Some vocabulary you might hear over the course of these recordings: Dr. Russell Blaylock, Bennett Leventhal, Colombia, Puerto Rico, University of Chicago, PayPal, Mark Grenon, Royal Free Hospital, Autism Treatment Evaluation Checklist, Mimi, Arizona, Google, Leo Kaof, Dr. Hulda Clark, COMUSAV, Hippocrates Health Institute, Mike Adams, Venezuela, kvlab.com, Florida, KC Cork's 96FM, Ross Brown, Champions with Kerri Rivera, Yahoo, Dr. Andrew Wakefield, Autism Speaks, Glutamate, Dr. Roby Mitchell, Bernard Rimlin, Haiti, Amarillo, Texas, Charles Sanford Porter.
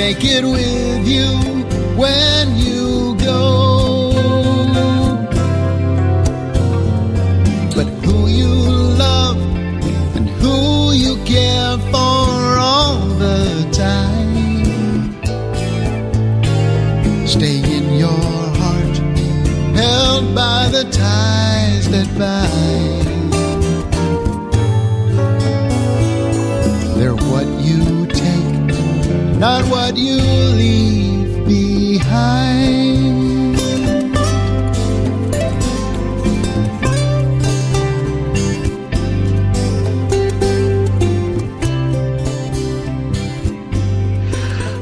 Take it with you when you go. But who you love and who you care for all the time stay in your heart, held by the ties that bind. Not what you leave behind.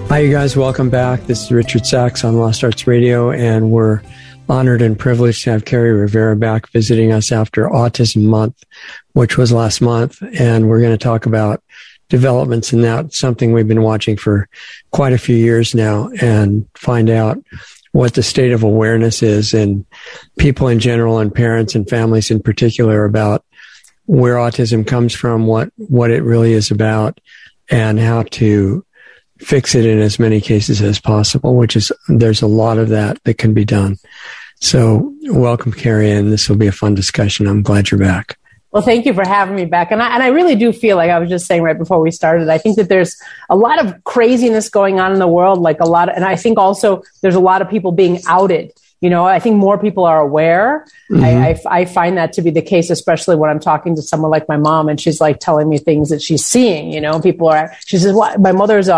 Hi, you guys. Welcome back. This is Richard Sachs on Lost Arts Radio, and we're honored and privileged to have Kerri Rivera back visiting us after Autism Month, which was last month, and we're going to talk about developments in that, something we've been watching for quite a few years now, and find out what the state of awareness is in people in general and parents and families in particular about where autism comes from, what it really is about, and how to fix it in as many cases as possible, which is, there's a lot of that can be done. So welcome, Kerri, and this will be a fun discussion. I'm glad you're back. Well, thank you for having me back. And I really do feel like I was just saying right before we started, I think that there's a lot of craziness going on in the world, and I think also there's a lot of people being outed. You know, I think more people are aware. Mm-hmm. I find that to be the case, especially when I'm talking to someone like my mom, and she's like telling me things that she's seeing. You know, she says, well, my mother's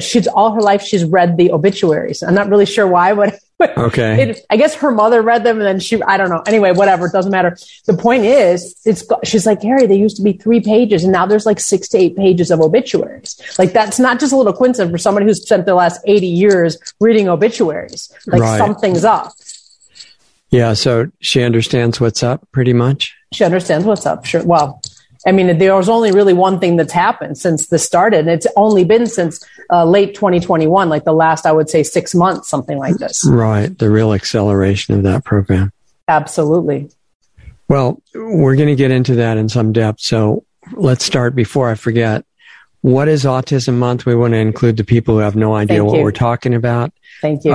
she's all her life, she's read the obituaries. I'm not really sure why, but okay. I guess her mother read them, and then I don't know. Anyway, whatever. It doesn't matter. The point is, she's like, Kerri, they used to be 3 pages, and now there's like 6 to 8 pages of obituaries. Like, that's not just a little coincidence for somebody who's spent the last 80 years reading obituaries. Like, right. Something's up. Yeah. So she understands what's up pretty much. She understands what's up. Sure. Well, I mean, there was only really one thing that's happened since this started, and it's only been since late 2021, like the last, I would say, 6 months, something like this. Right. The real acceleration of that program. Absolutely. Well, we're going to get into that in some depth. So let's start, before I forget, what is Autism Month? We want to include the people who have no idea what we're talking about. Thank you.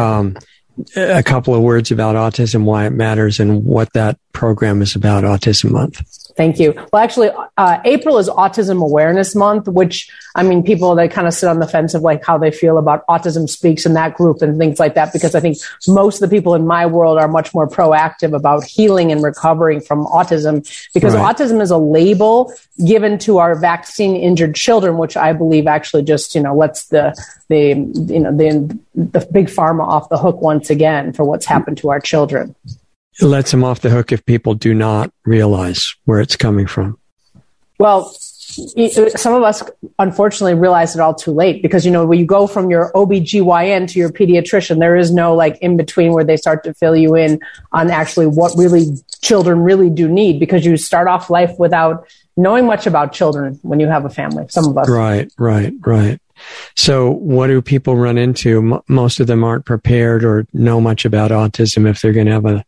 A couple of words about autism, why it matters, and what that program is about, Autism Month. Thank you. Well, actually, April is Autism Awareness Month, which, I mean, people that kind of sit on the fence of like how they feel about Autism Speaks and that group and things like that, because I think most of the people in my world are much more proactive about healing and recovering from autism, because autism is a label given to our vaccine-injured children, which I believe actually just, you know, lets the big pharma off the hook once again for what's happened to our children. It lets them off the hook if people do not realize where it's coming from. Well, some of us, unfortunately, realize it all too late, because, you know, when you go from your OBGYN to your pediatrician, there is no like in between where they start to fill you in on actually what really children really do need, because you start off life without knowing much about children when you have a family, some of us. Right. So what do people run into? Most of them aren't prepared or know much about autism if they're going to have a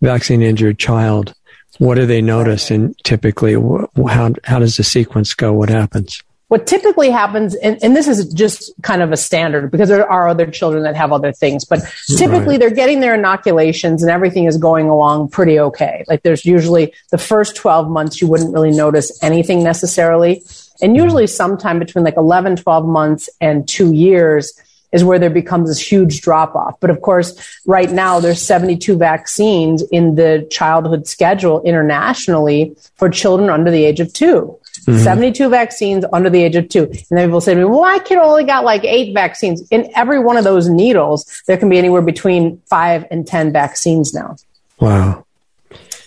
vaccine-injured child. What do they notice? And typically, how does the sequence go? What happens? What typically happens, and this is just kind of a standard, because there are other children that have other things, but typically they're getting their inoculations and everything is going along pretty okay. Like, there's usually the first 12 months, you wouldn't really notice anything necessarily. And usually sometime between like 11, 12 months and 2 years is where there becomes this huge drop-off. But of course, right now, there's 72 vaccines in the childhood schedule internationally for children under the age of 2. Mm-hmm. 72 vaccines under the age of 2. And then people say to me, well, my kid only got like 8 vaccines. In every one of those needles, there can be anywhere between 5 and 10 vaccines now. Wow.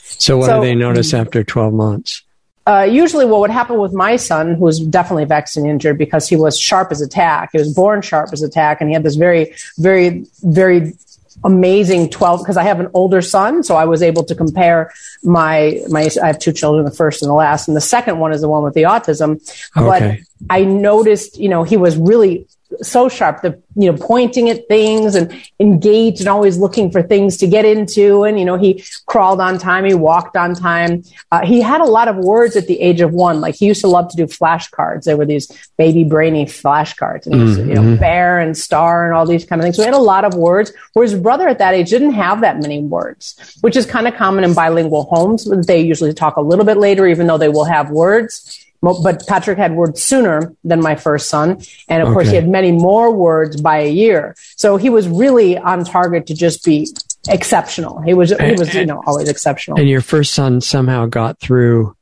So what do they notice after 12 months? Usually what would happen with my son, who was definitely vaccine injured because he was sharp as a tack. He was born sharp as a tack, and he had this very, very, very amazing 12, because I have an older son, so I was able to compare my I have 2 children, the first and the last, and the second one is the one with the autism. Okay. But I noticed, you know, he was really so sharp, the, you know, pointing at things and engaged and always looking for things to get into. And, you know, he crawled on time. He walked on time. He had a lot of words at the age of one. Like, he used to love to do flashcards. There were these baby brainy flashcards, and he used to, you know, bear and star and all these kind of things. So he had a lot of words, where his brother at that age didn't have that many words, which is kind of common in bilingual homes. They usually talk a little bit later, even though they will have words. But Patrick had words sooner than my first son. And of course, he had many more words by a year. So he was really on target to just be exceptional. He was, you know, always exceptional. And your first son somehow got through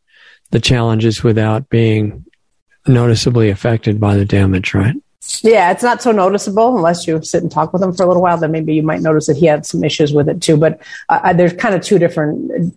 the challenges without being noticeably affected by the damage, right? Yeah, it's not so noticeable unless you sit and talk with him for a little while. Then maybe you might notice that he had some issues with it too. But there's kind of two different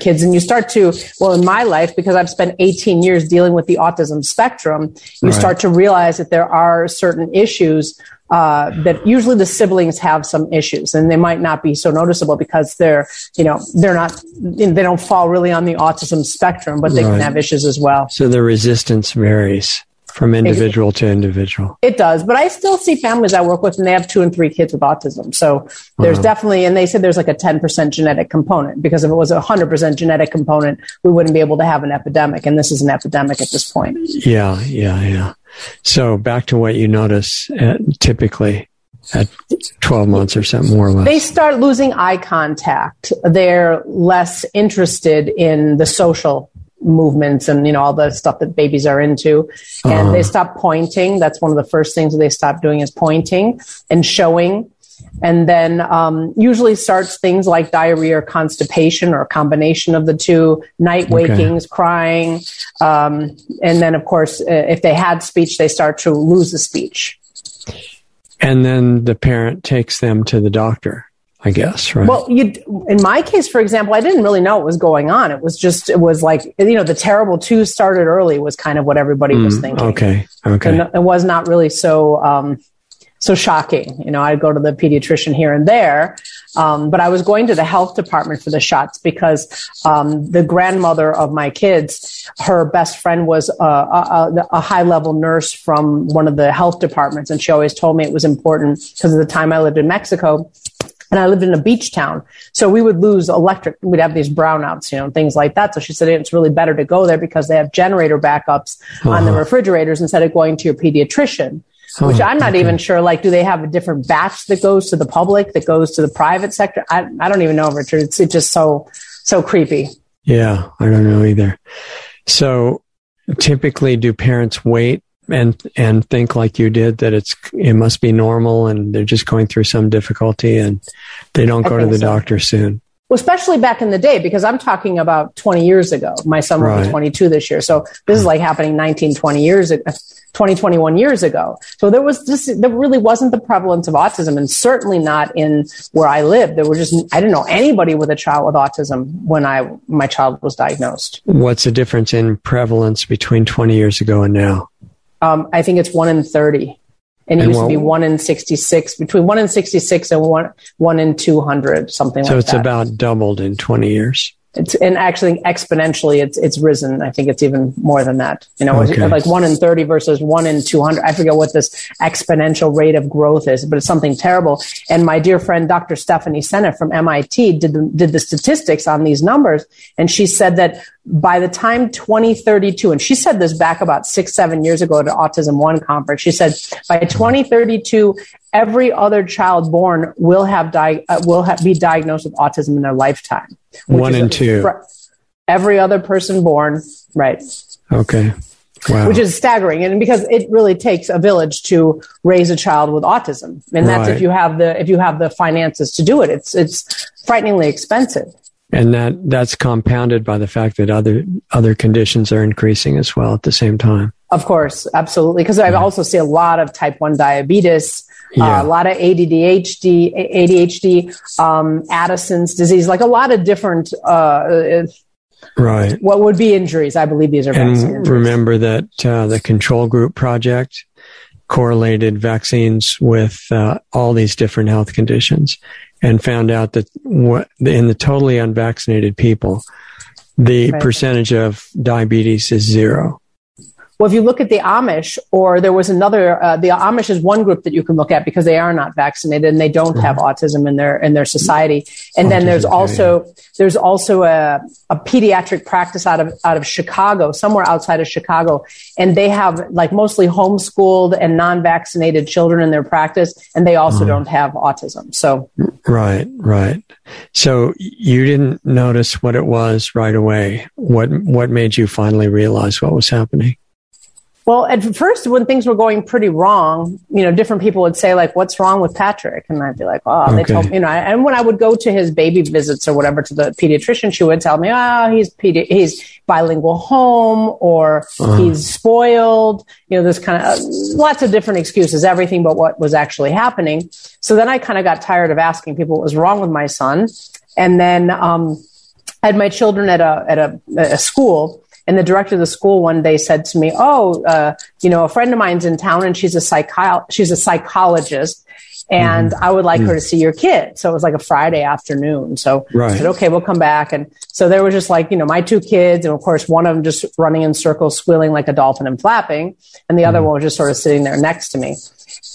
kids, and you start to, well, in my life, because I've spent 18 years dealing with the autism spectrum, you start to realize that there are certain issues that usually the siblings have some issues, and they might not be so noticeable because they're, you know, they're not, they don't fall really on the autism spectrum, but they can have issues as well. So the resistance varies from individual to individual. It does. But I still see families I work with, and they have 2 and 3 kids with autism. So there's definitely, and they said there's like a 10% genetic component, because if it was 100% genetic component, we wouldn't be able to have an epidemic. And this is an epidemic at this point. Yeah. So back to what you notice typically at 12 months or something, more or less. They start losing eye contact. They're less interested in the social movements and, you know, all the stuff that babies are into, and they stop pointing. That's one of the first things that they stop doing, is pointing and showing. And then usually starts things like diarrhea or constipation, or a combination of the two, night wakings, crying. And then, of course, if they had speech, they start to lose the speech. And then the parent takes them to the doctor, I guess, right? Well, in my case, for example, I didn't really know what was going on. It was like, you know, the terrible two started early was kind of what everybody was thinking. Okay. And it was not really so shocking. You know, I'd go to the pediatrician here and there, but I was going to the health department for the shots because the grandmother of my kids, her best friend was a high-level nurse from one of the health departments, and she always told me it was important because at the time I lived in Mexico, and I lived in a beach town. So we would lose electric. We'd have these brownouts, you know, and things like that. So she said, it's really better to go there because they have generator backups on the refrigerators instead of going to your pediatrician, which I'm not even sure. Like, do they have a different batch that goes to the public, that goes to the private sector? I don't even know, Richard. It's just so creepy. Yeah, I don't know either. So typically, do parents wait and think like you did, that it must be normal and they're just going through some difficulty, and they don't go to the doctor soon? Well, especially back in the day, because I'm talking about 20 years ago. My son will be 22 this year. So this is like happening 21 years ago. So there really wasn't the prevalence of autism, and certainly not in where I lived. I didn't know anybody with a child with autism when my child was diagnosed. What's the difference in prevalence between 20 years ago and now? I think it's 1 in 30. And it used to be 1 in 66, between 1 in 66 and 1 in 200, something like that. So it's about doubled in 20 years. And actually, exponentially, it's risen. I think it's even more than that. You know, it's like 1 in 30 versus 1 in 200. I forget what this exponential rate of growth is, but it's something terrible. And my dear friend, Dr. Stephanie Senna from MIT did the statistics on these numbers. And she said that by the time 2032, and she said this back about 6-7 years ago at an Autism One conference, she said by 2032, every other child born will be diagnosed with autism in their lifetime. 1 in 2. Every other person born, right? Okay. Wow. Which is staggering, and because it really takes a village to raise a child with autism, and that's if you have the finances to do it. It's frighteningly expensive. And that's compounded by the fact that other conditions are increasing as well at the same time. Of course, absolutely. Because I also see a lot of type 1 diabetes, a lot of ADHD, Addison's disease, like a lot of different what would be injuries. I believe these are vaccine injuries. Remember that the control group project correlated vaccines with all these different health conditions, and found out that in the totally unvaccinated people, the percentage of diabetes is 0. Well, if you look at the Amish, or there was another, the Amish is one group that you can look at because they are not vaccinated and they don't have autism in their society. And then there's also a pediatric practice out of Chicago, somewhere outside of Chicago. And they have like mostly homeschooled and non-vaccinated children in their practice. And they also don't have autism. So. Right. So you didn't notice what it was right away. What made you finally realize what was happening? Well, at first, when things were going pretty wrong, different people would say, like, what's wrong with Patrick? And I'd be like, oh, okay. They told me, and when I would go to his baby visits or whatever to the pediatrician, she would tell me, he's bilingual home, or he's spoiled, this kind of lots of different excuses, everything but what was actually happening. So then I kind of got tired of asking people what was wrong with my son. And then I had my children at a school. And the director of the school one day said to me, a friend of mine's in town and she's a psychologist and I would like her to see your kid. So it was like a Friday afternoon. So I said, okay, we'll come back. And so there was just like, my two kids. And of course, one of them just running in circles, squealing like a dolphin and flapping. And the other one was just sort of sitting there next to me.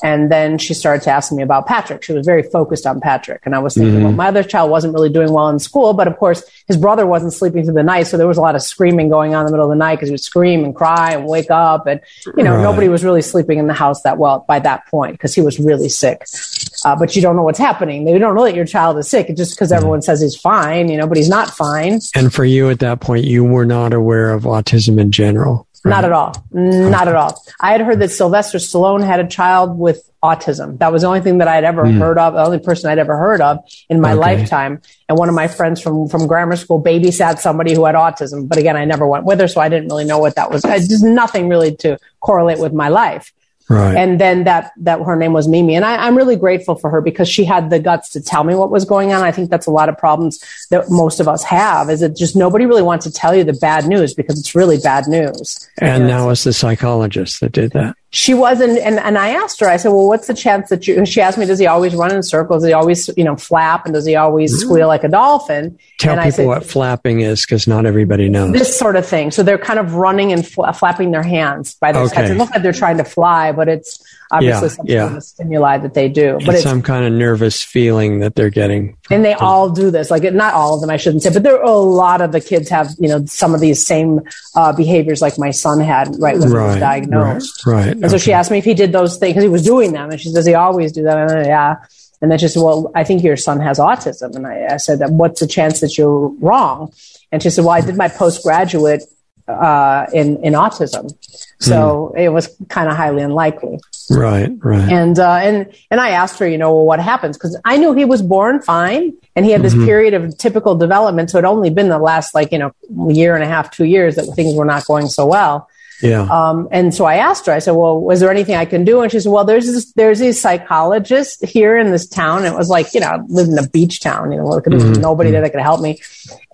And then she started to ask me about Patrick. She was very focused on Patrick. And I was thinking, well, my other child wasn't really doing well in school. But of course, his brother wasn't sleeping through the night. So there was a lot of screaming going on in the middle of the night because he would scream and cry and wake up. And, nobody was really sleeping in the house that well by that point because he was really sick. But you don't know what's happening. They don't know that your child is sick just because everyone says he's fine, but he's not fine. And for you at that point, you were not aware of autism in general. Right. Not at all. I had heard that Sylvester Stallone had a child with autism. That was the only thing that I'd ever heard of, the only person I'd ever heard of in my lifetime. And one of my friends from grammar school babysat somebody who had autism. But again, I never went with her, so I didn't really know what that was. I just nothing really to correlate with my life. Right. And then that her name was Mimi. And I'm really grateful for her because she had the guts to tell me what was going on. I think that's a lot of problems that most of us have, is that just nobody really wants to tell you the bad news because it's really bad news. And now it's the psychologist that did that. She wasn't. And I asked her, I said, well, what's the chance that you, she asked me, does he always run in circles? Does he always, flap? And does he always squeal like a dolphin? Tell people what flapping is, because not everybody knows. This sort of thing. So they're kind of running and flapping their hands by their sides. It looks like they're trying to fly, but it's obviously something of the stimuli that they do. But it's some kind of nervous feeling that they're getting. And they all do this. Like, not all of them, I shouldn't say, but there are a lot of the kids have, some of these same behaviors like my son had right when he was diagnosed. Right. And so she asked me if he did those things because he was doing them. And she says, does he always do that? And I said, yeah. And then she said, well, I think your son has autism. And I said, what's the chance that you're wrong? And she said, well, I did my postgraduate in autism. So it was kind of highly unlikely. Right. And I asked her, well, what happens? Because I knew he was born fine. And he had this period of typical development. So it had only been the last, year and a half, 2 years that things were not going so well. Yeah. And so I asked her, I said, well, was there anything I can do? And she said, well, there's these psychologists here in this town. And it was like, I live in a beach town, there's nobody there that could help me.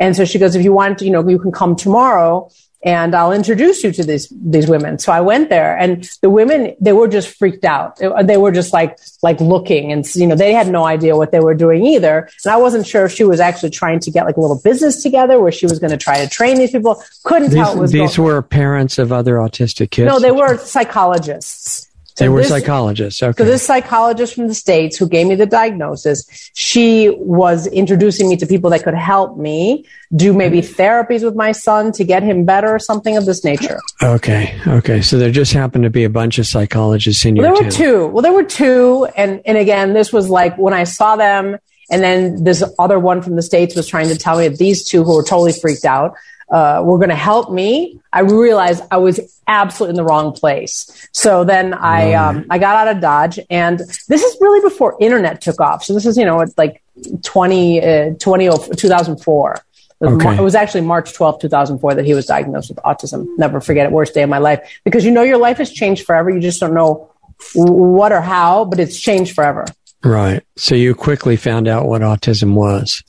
And so she goes, if you want, you can come tomorrow and I'll introduce you to these women. So I went there, and the women, they were just freaked out. They were just like looking, and they had no idea what they were doing either. And I wasn't sure if she was actually trying to get like a little business together where she was going to try to train these people. Couldn't tell what was going on. These were parents of other autistic kids? No, they were psychologists. So they were psychologists. Okay. So this psychologist from the States who gave me the diagnosis, she was introducing me to people that could help me do maybe therapies with my son to get him better or something of this nature. Okay. So there just happened to be a bunch of psychologists in your town. There were two. And again, this was like when I saw them, and then this other one from the States was trying to tell me that these two who were totally freaked out were going to help me. I realized I was absolutely in the wrong place. So then I got out of Dodge, and this is really before internet took off. So this is, it's like 2004. It was actually March 12, 2004 that he was diagnosed with autism. Never forget it. Worst day of my life, because your life has changed forever. You just don't know what or how, but it's changed forever. Right. So you quickly found out what autism was.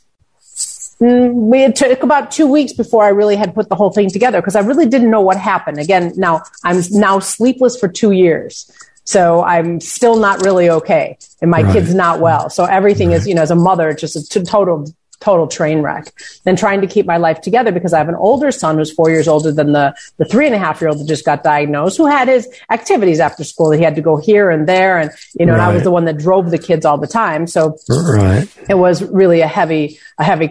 It took about 2 weeks before I really had put the whole thing together, because I really didn't know what happened. Again, now I'm sleepless for 2 years. So I'm still not really okay. And my kid's not well. So everything is, as a mother, it's just a total total train wreck. Then trying to keep my life together because I have an older son who's 4 years older than the 3.5-year-old that just got diagnosed, who had his activities after school that he had to go here and there. And, you know, right. And I was the one that drove the kids all the time. So right. It was really a heavy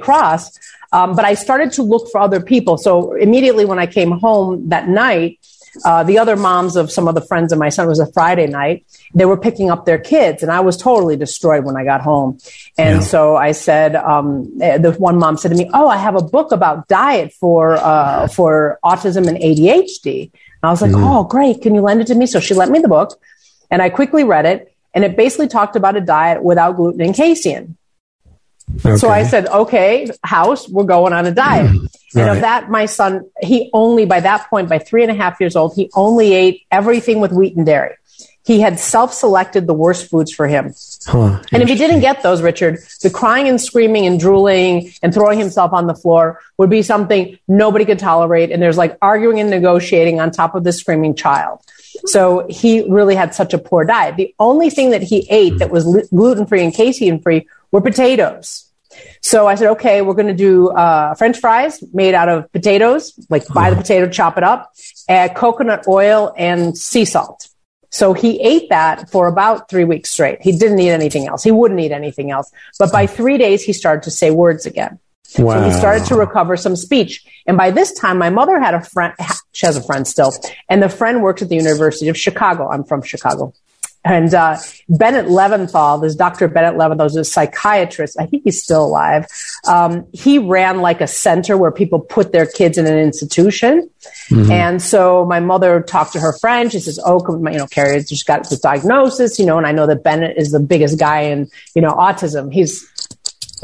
cross. But I started to look for other people. So immediately when I came home that night, the other moms of some of the friends of my son, was a Friday night, they were picking up their kids, and I was totally destroyed when I got home. And so I said, the one mom said to me, "Oh, I have a book about diet for autism and ADHD." And I was like, "Oh, great. Can you lend it to me?" So she lent me the book, and I quickly read it. And it basically talked about a diet without gluten and casein. Okay. So I said, "Okay, house, we're going on a diet." You know, that my son, he only, by that point, by 3.5 years old, he only ate everything with wheat and dairy. He had self-selected the worst foods for him. Huh, and if he didn't get those, Richard, the crying and screaming and drooling and throwing himself on the floor would be something nobody could tolerate. And there's like arguing and negotiating on top of this screaming child. So he really had such a poor diet. The only thing that he ate that was gluten-free and casein-free were potatoes. So I said, "Okay, we're going to do French fries made out of potatoes, like buy the potato, chop it up, add coconut oil and sea salt." So he ate that for about 3 weeks straight. He didn't eat anything else. He wouldn't eat anything else. But by 3 days, he started to say words again. Wow. So he started to recover some speech. And by this time, my mother had a friend. She has a friend still. And the friend worked at the University of Chicago. I'm from Chicago. And Bennett Leventhal, this Dr. Bennett Leventhal, is a psychiatrist. I think he's still alive. He ran like a center where people put their kids in an institution. And so my mother talked to her friend. She says, "Oh, you know, Kerri just got this diagnosis, you know, and I know that Bennett is the biggest guy in, you know, autism. He's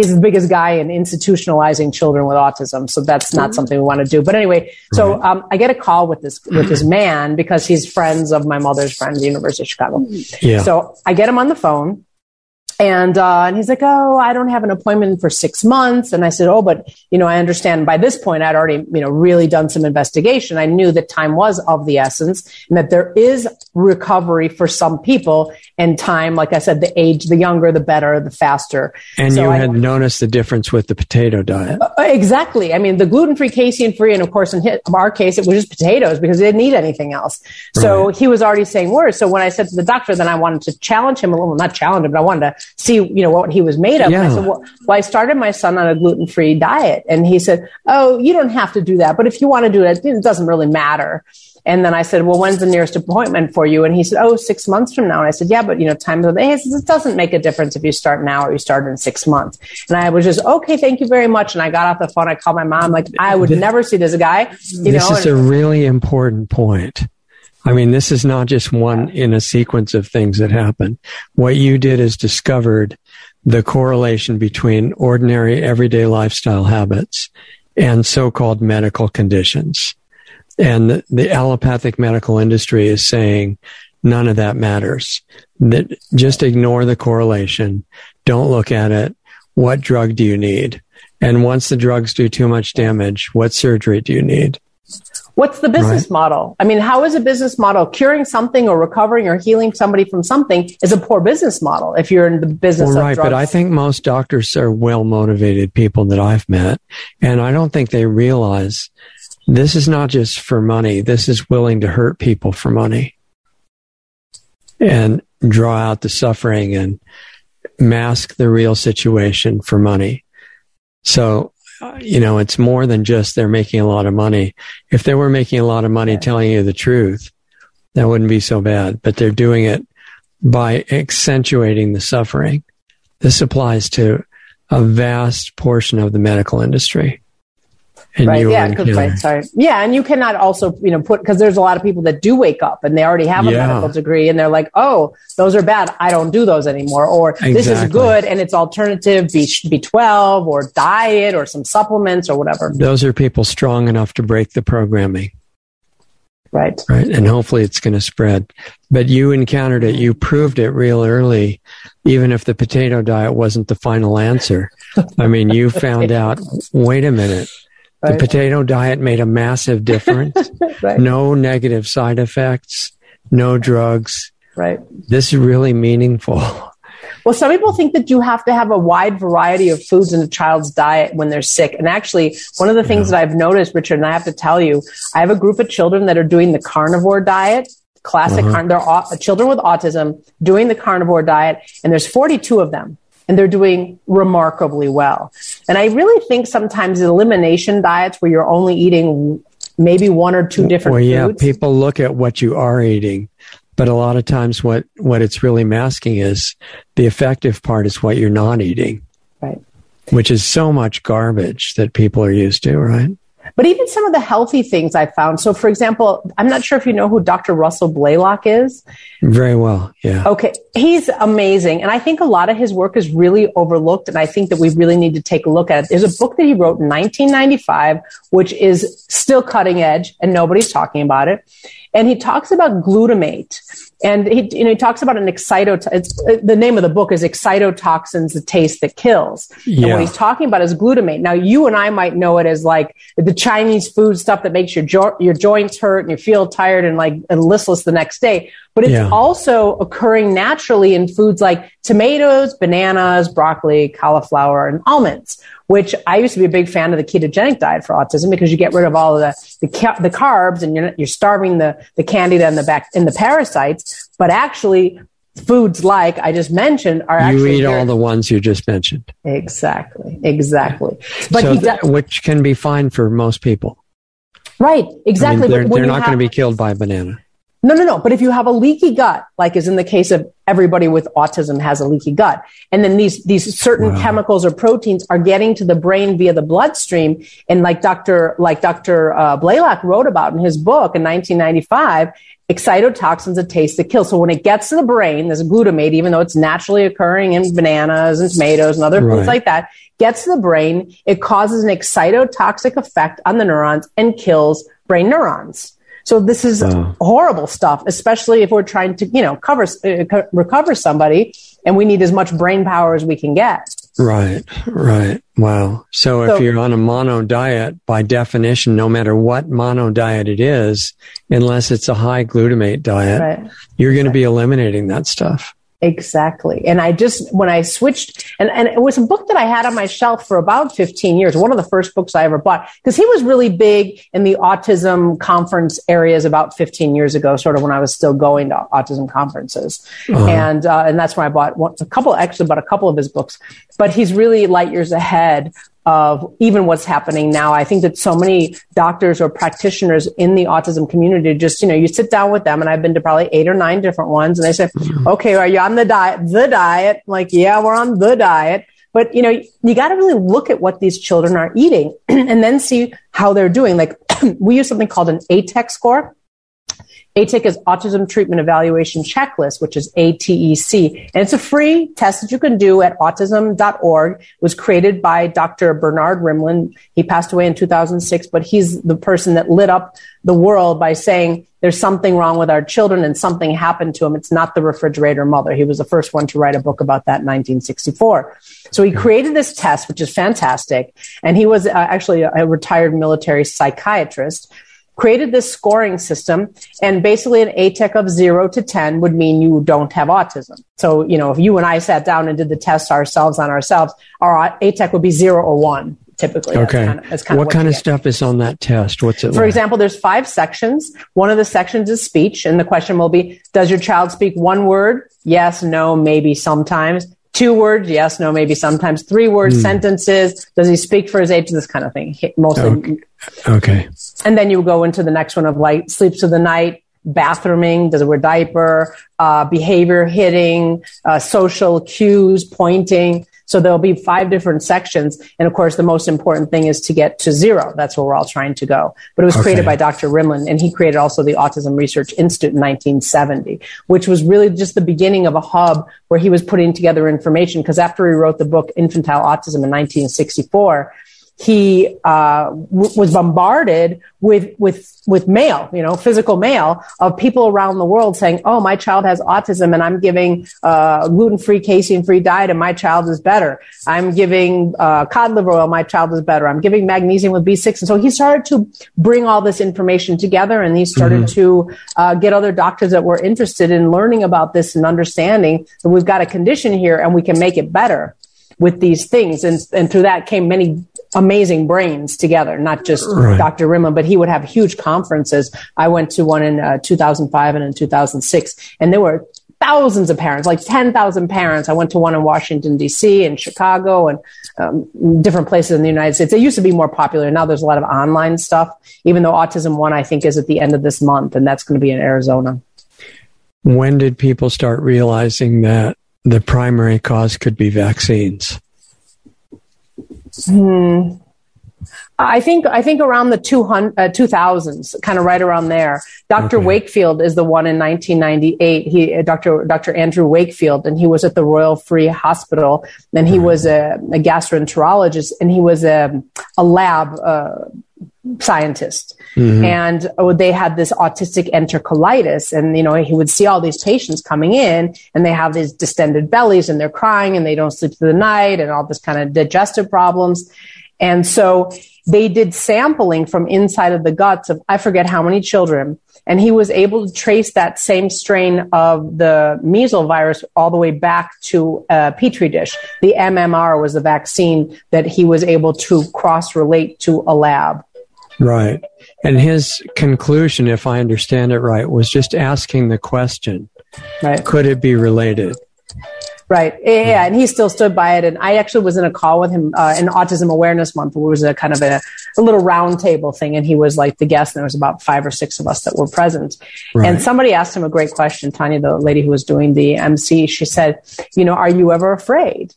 the biggest guy in institutionalizing children with autism. So that's not something we want to do." But anyway, so I get a call with this man because he's friends of my mother's friend, the University of Chicago. Yeah. So I get him on the phone and he's like, "Oh, I don't have an appointment for 6 months." And I said, "Oh, but, you know, I understand." By this point, I'd already, you know, really done some investigation. I knew that time was of the essence and that there is recovery for some people. And time, like I said, the age, the younger, the better, the faster. And so you had noticed the difference with the potato diet. Exactly. I mean, the gluten-free, casein-free, and of course, in our case, it was just potatoes because they didn't eat anything else. So he was already saying words. So when I said to the doctor, then I wanted to challenge him a little, not challenge him, but I wanted to see, you know, what he was made of. Yeah. And I said, well, I started my son on a gluten-free diet. And he said, "Oh, you don't have to do that. But if you want to do that, it doesn't really matter." And then I said, "Well, when's the nearest appointment for you?" And he said, "Oh, 6 months from now." And I said, "Yeah, but, you know, time of the day, it doesn't make a difference if you start now or you start in 6 months." And I was just, "Okay, thank you very much." And I got off the phone. I called my mom, like, I would never see this guy. This is a really important point. I mean, this is not just one in a sequence of things that happen. What you did is discovered the correlation between ordinary everyday lifestyle habits and so-called medical conditions. And the allopathic medical industry is saying none of that matters. That just ignore the correlation. Don't look at it. What drug do you need? And once the drugs do too much damage, what surgery do you need? What's the business model? I mean, how is a business model curing something or recovering or healing somebody from something is a poor business model if you're in the business of drugs. But I think most doctors are well-motivated people that I've met, and I don't think they realize this is not just for money. This is willing to hurt people for money and draw out the suffering and mask the real situation for money. So, you know, it's more than just they're making a lot of money. If they were making a lot of money telling you the truth, that wouldn't be so bad. But they're doing it by accentuating the suffering. This applies to a vast portion of the medical industry. And and you cannot also, you know, put, because there's a lot of people that do wake up and they already have a medical degree and they're like, "Oh, those are bad. I don't do those anymore." Or this is good and it's alternative B12 or diet or some supplements or whatever. Those are people strong enough to break the programming. Right. And hopefully it's going to spread. But you encountered it. You proved it real early, even if the potato diet wasn't the final answer. I mean, you found out, wait a minute. The potato diet made a massive difference. No negative side effects, no drugs. This is really meaningful. Well, some people think that you have to have a wide variety of foods in a child's diet when they're sick. And actually, one of the things that I've noticed, Richard, and I have to tell you, I have a group of children that are doing the carnivore diet, classic they're children with autism doing the carnivore diet, and there's 42 of them. And they're doing remarkably well. And I really think sometimes the elimination diets where you're only eating maybe one or two different foods. Yeah, people look at what you are eating, but a lot of times what it's really masking is the effective part is what you're not eating. Right. Which is so much garbage that people are used to, right? But even some of the healthy things I found. So, for example, I'm not sure if you know who Dr. Russell Blaylock is. Very well, yeah. Okay, he's amazing. And I think a lot of his work is really overlooked, and I think that we really need to take a look at it. There's a book that he wrote in 1995, which is still cutting edge, and nobody's talking about it. And he talks about glutamate. And he talks about an the name of the book is Excitotoxins, the Taste that Kills. Yeah. And what he's talking about is glutamate. Now, you and I might know it as like the Chinese food stuff that makes your joints hurt and you feel tired and like and listless the next day. But it's also occurring naturally in foods like tomatoes, bananas, broccoli, cauliflower, and almonds, which I used to be a big fan of the ketogenic diet for autism because you get rid of all of the carbs and you're starving the candida and the parasites. But actually, foods like I just mentioned are actually... You eat all the ones you just mentioned. Exactly. But which can be fine for most people. Right, exactly. I mean, they're not going to be killed by a banana. No. But if you have a leaky gut, like is in the case of everybody with autism has a leaky gut, and then these certain chemicals or proteins are getting to the brain via the bloodstream, and like Dr. Blaylock wrote about in his book in 1995, Excitotoxins, a Taste that Kills. So when it gets to the brain, there's glutamate, even though it's naturally occurring in bananas and tomatoes and other foods like that, gets to the brain, it causes an excitotoxic effect on the neurons and kills brain neurons. So this is horrible stuff, especially if we're trying to, recover somebody, and we need as much brain power as we can get. Right. Wow. So if you're on a mono diet, by definition, no matter what mono diet it is, unless it's a high glutamate diet, you're going to be eliminating that stuff. Exactly. And I just, when I switched, and it was a book that I had on my shelf for about 15 years, one of the first books I ever bought, because he was really big in the autism conference areas about 15 years ago, sort of when I was still going to autism conferences. And that's when I bought a couple of his books, but he's really light years ahead of even what's happening now. I think that so many doctors or practitioners in the autism community just, you sit down with them, and I've been to probably 8 or 9 different ones, and they say, okay, are you on the diet? The diet? I'm like, yeah, we're on the diet. But, you got to really look at what these children are eating and then see how they're doing. Like we use something called an ATEC score. ATEC is Autism Treatment Evaluation Checklist, which is ATEC. And it's a free test that you can do at autism.org. It was created by Dr. Bernard Rimlin. He passed away in 2006, but he's the person that lit up the world by saying there's something wrong with our children and something happened to him. It's not the refrigerator mother. He was the first one to write a book about that in 1964. So he created this test, which is fantastic. And he was actually a retired military psychiatrist. Created this scoring system, and basically an ATEC of 0 to 10 would mean you don't have autism. So, if you and I sat down and did the tests ourselves, our ATEC would be 0 or 1 typically. Okay. What kind of stuff is on that test? What's it? For example, there's 5 sections. One of the sections is speech, and the question will be, does your child speak one word? Yes, no, maybe sometimes. 2 words, yes, no, maybe sometimes. 3-word sentences. Does he speak for his age? This kind of thing. Mostly. Okay. And then you go into the next one of like sleeps through the night, bathrooming, does it wear diaper, behavior, hitting, social cues, pointing. So there'll be 5 different sections. And of course, the most important thing is to get to 0. That's where we're all trying to go. But it was created by Dr. Rimlin, and he created also the Autism Research Institute in 1970, which was really just the beginning of a hub where he was putting together information. Because after he wrote the book Infantile Autism in 1964, he was bombarded with mail, physical mail of people around the world saying, "Oh, my child has autism, and I'm giving gluten-free, casein-free diet, and my child is better. I'm giving cod liver oil, my child is better. I'm giving magnesium with B6." And so he started to bring all this information together, and he started to get other doctors that were interested in learning about this and understanding that we've got a condition here and we can make it better with these things. And through that came many amazing brains together, not just Dr. Rimland, but he would have huge conferences. I went to one in 2005 and in 2006, and there were thousands of parents, like 10,000 parents. I went to one in Washington, D.C. and Chicago and different places in the United States. It used to be more popular. Now there's a lot of online stuff, even though Autism One, I think, is at the end of this month, and that's going to be in Arizona. When did people start realizing that the primary cause could be vaccines? I think around the 2000s, kind of right around there. Dr. Wakefield is the one in 1998. He, Dr. Andrew Wakefield, and he was at the Royal Free Hospital, and he was a gastroenterologist, and he was a lab scientist. And they had this autistic enterocolitis, and he would see all these patients coming in, and they have these distended bellies, and they're crying, and they don't sleep through the night, and all this kind of digestive problems. And so they did sampling from inside of the guts of I forget how many children, and he was able to trace that same strain of the measles virus all the way back to a Petri dish. The MMR was the vaccine that he was able to cross-relate to a lab. Right. And his conclusion, if I understand it right, was just asking the question, could it be related? Right. Yeah. And he still stood by it. And I actually was in a call with him in Autism Awareness Month, where it was a kind of a little round table thing. And he was like the guest. And there was about 5 or 6 of us that were present. Right. And somebody asked him a great question. Tanya, the lady who was doing the MC, she said, "Are you ever afraid?"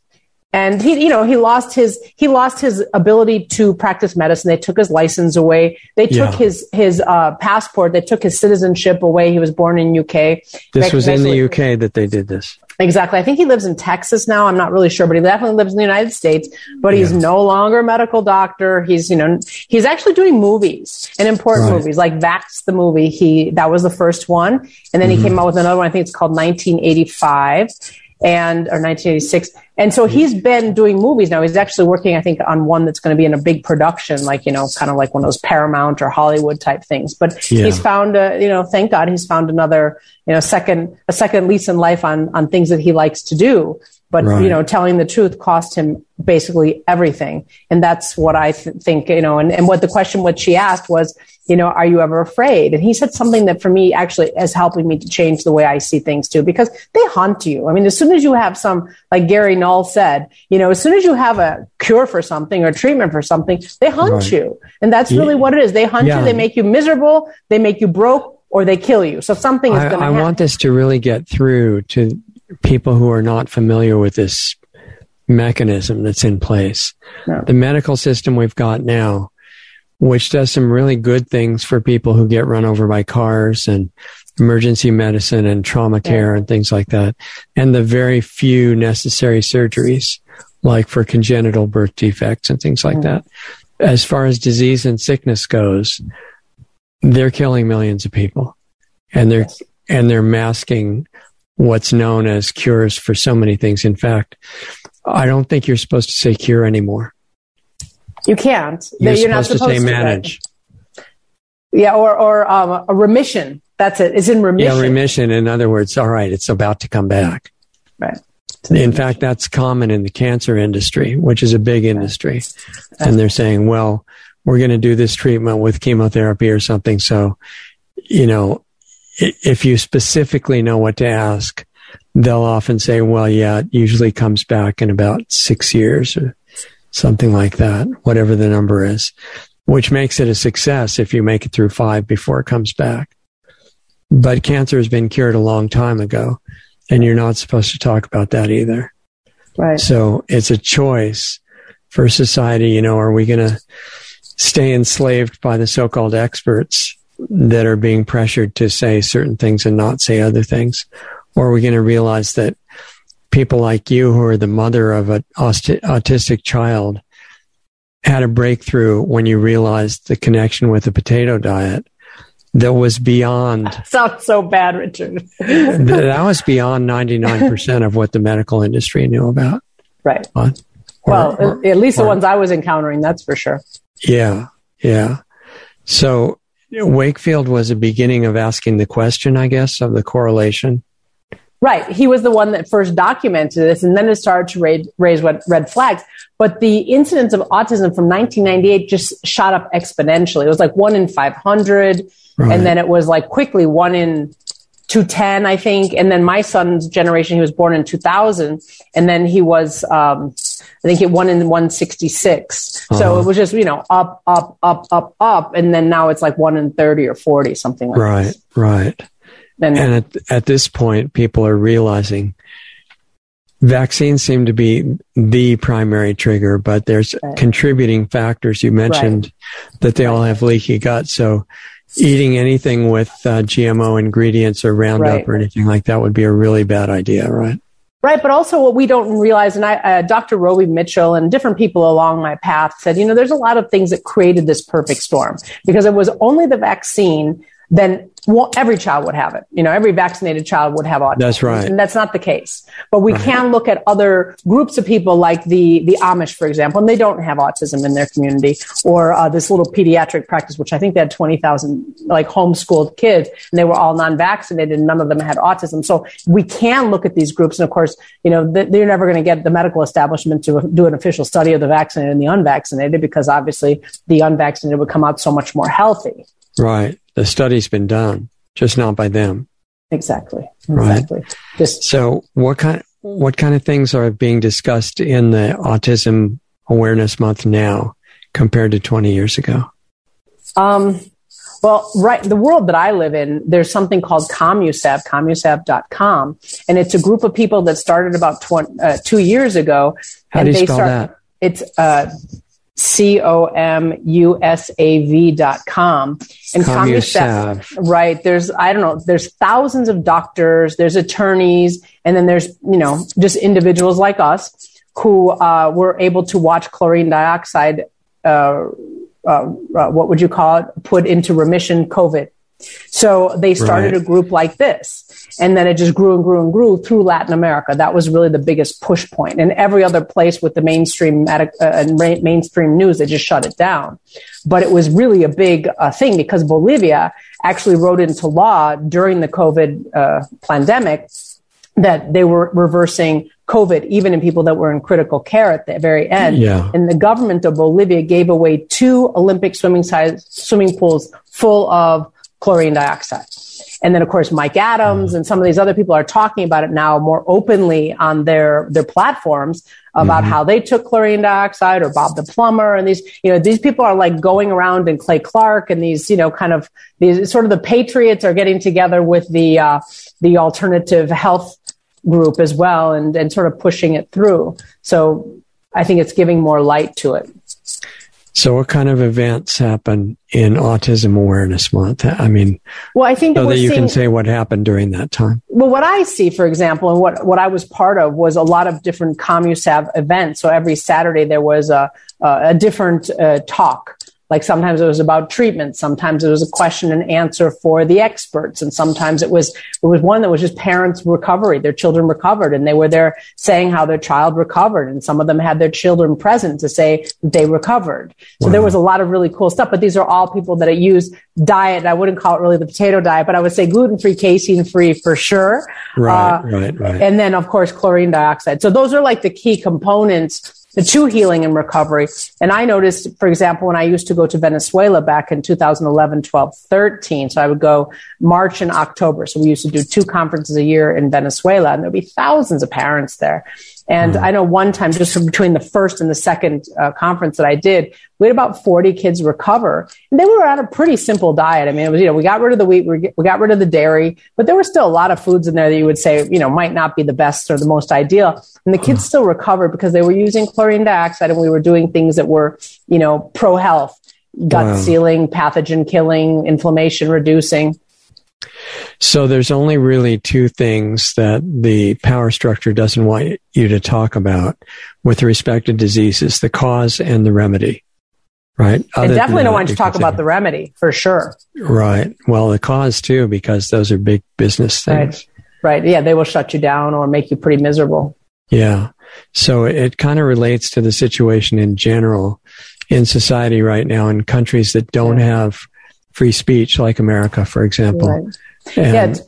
And he, he lost his ability to practice medicine. They took his license away. They took his passport. They took his citizenship away. He was born in UK. This was in the UK that they did this. Exactly. I think he lives in Texas now. I'm not really sure, but he definitely lives in the United States. But he's no longer a medical doctor. He's he's actually doing movies and important movies like Vax the movie. That was the first one, and then he came out with another one. I think it's called 1985. Or 1986. And so he's been doing movies now. He's actually working, I think, on one that's going to be in a big production, like, kind of like one of those Paramount or Hollywood type things. But he's found, thank God he's found another, a second lease in life on things that he likes to do. But, telling the truth cost him basically everything. And that's what I think, and what the question, what she asked was, are you ever afraid? And he said something that for me actually is helping me to change the way I see things too, because they haunt you. I mean, as soon as you have some, like Gary Null said, as soon as you have a cure for something or treatment for something, they haunt you. And that's really what it is. They haunt you. They make you miserable. They make you broke, or they kill you. So something is going to happen. I want this to really get through to people who are not familiar with this mechanism that's in place. The medical system we've got now, which does some really good things for people who get run over by cars, and emergency medicine and trauma care and things like that, and the very few necessary surgeries, like for congenital birth defects and things like that. As far as disease and sickness goes, they're killing millions of people, and they're masking what's known as cures for so many things. In fact, I don't think you're supposed to say cure anymore. You can't. You're not supposed to say manage. Yeah, or a remission. That's it. It's in remission. Yeah, remission. In other words, all right, it's about to come back. Right. In fact, that's common in the cancer industry, which is a big industry. And they're saying, well, we're going to do this treatment with chemotherapy or something. So, if you specifically know what to ask, they'll often say, well, yeah, it usually comes back in about 6 years or something like that, whatever the number is, which makes it a success if you make it through 5 before it comes back. But cancer has been cured a long time ago, and you're not supposed to talk about that either. Right. So it's a choice for society. Are we going to stay enslaved by the so-called experts that are being pressured to say certain things and not say other things? Or are we going to realize that people like you, who are the mother of an autistic child, had a breakthrough when you realized the connection with the potato diet that was beyond... That sounds so bad, Richard. That was beyond 99% of what the medical industry knew about. Right. At least the ones I was encountering, that's for sure. Yeah, yeah. So Wakefield was the beginning of asking the question, I guess, of the correlation. Right. He was the one that first documented this, and then it started to raise red flags. But the incidence of autism from 1998 just shot up exponentially. It was like 1 in 500. Right. And then it was like quickly 1 in 210, I think. And then my son's generation, he was born in 2000. And then he was, I think, 1 in 166. Uh-huh. So it was just, up. And then now it's like 1 in 30 or 40, something like that. Right. And at this point, people are realizing vaccines seem to be the primary trigger, but there's contributing factors. You mentioned that they all have leaky gut. So eating anything with GMO ingredients or Roundup or anything like that would be a really bad idea, right? Right. But also what we don't realize, and Dr. Roby Mitchell and different people along my path said, there's a lot of things that created this perfect storm because it was only the vaccine. Then every child would have it. Every vaccinated child would have autism. That's right. And that's not the case. But we can look at other groups of people like the Amish, for example, and they don't have autism in their community, or this little pediatric practice, which I think they had 20,000 homeschooled kids, and they were all non-vaccinated and none of them had autism. So we can look at these groups. And of course, they're never going to get the medical establishment to do an official study of the vaccinated and the unvaccinated, because obviously the unvaccinated would come out so much more healthy. Right. The study's been done, just not by them. Exactly. Right? So what kind of things are being discussed in the Autism Awareness Month now compared to 20 years ago? The world that I live in, there's something called COMUSAV, COMUSAV.com, and it's a group of people that started about 2 years ago. How do you spell that? It's COMUSAV.com. And COMUSAV, right. There's thousands of doctors, there's attorneys, and then there's, just individuals like us who were able to watch chlorine dioxide, what would you call it, put into remission COVID. So they started a group like this, and then it just grew and grew and grew through Latin America. That was really the biggest push point. And every other place with the mainstream mainstream news, they just shut it down. But it was really a big thing because Bolivia actually wrote into law during the COVID pandemic that they were reversing COVID, even in people that were in critical care at the very end. Yeah. And the government of Bolivia gave away 2 Olympic swimming pools full of chlorine dioxide. And then, of course, Mike Adams and some of these other people are talking about it now more openly on their platforms about how they took chlorine dioxide, or Bob the Plumber. And these people are going around, and Clay Clark and these, these sort of the patriots are getting together with the alternative health group as well, and sort of pushing it through. So I think it's giving more light to it. So what kind of events happen in Autism Awareness Month? I think so that you can say what happened during that time. Well, what I see, for example, and what I was part of was a lot of different COMUSAV events. So every Saturday there was a different talk. Like sometimes it was about treatment. Sometimes it was a question and answer for the experts. And sometimes it was one that was just parents' recovery. Their children recovered, and they were there saying how their child recovered. And some of them had their children present to say they recovered. So there was a lot of really cool stuff. But these are all people that use diet. I wouldn't call it really the potato diet, but I would say gluten-free, casein-free for sure. Right. And then, of course, chlorine dioxide. So those are the key components to healing and recovery. And I noticed, for example, when I used to go to Venezuela back in 2011, 12, 13, so I would go March and October. So we used to do 2 conferences a year in Venezuela, and there'd be thousands of parents there. And I know one time, just between the first and the second conference that I did, we had about 40 kids recover, and they were on a pretty simple diet. It was, we got rid of the wheat, we got rid of the dairy, but there were still a lot of foods in there that you would say, might not be the best or the most ideal. And the kids still recovered because they were using chlorine dioxide, and we were doing things that were, pro-health, gut sealing, pathogen killing, inflammation reducing. So there's only really 2 things that the power structure doesn't want you to talk about with respect to diseases: the cause and the remedy. right? And definitely don't want to talk about the remedy, for sure. Right. Well, the cause too, because those are big business things. Right. Yeah, they will shut you down or make you pretty miserable. Yeah. So it kind of relates to the situation in general in society right now in countries that don't have free speech, like America, for example. Right. And,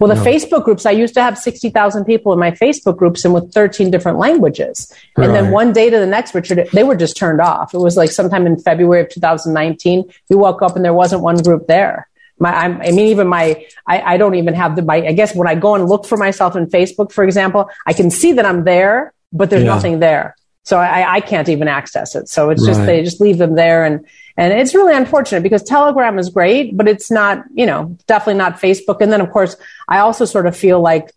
well, the Facebook groups, I used to have 60,000 people in my Facebook groups and with 13 different languages. And then one day to the next, Richard, they were just turned off. It was like sometime in February of 2019, you woke up and there wasn't one group there. I don't even have I guess when I go and look for myself in Facebook, for example, I can see that I'm there, but there's nothing there. So I can't even access it. So it's just, they just leave them there. And it's really unfortunate because Telegram is great, but it's not, definitely not Facebook. And then, of course, I also sort of feel like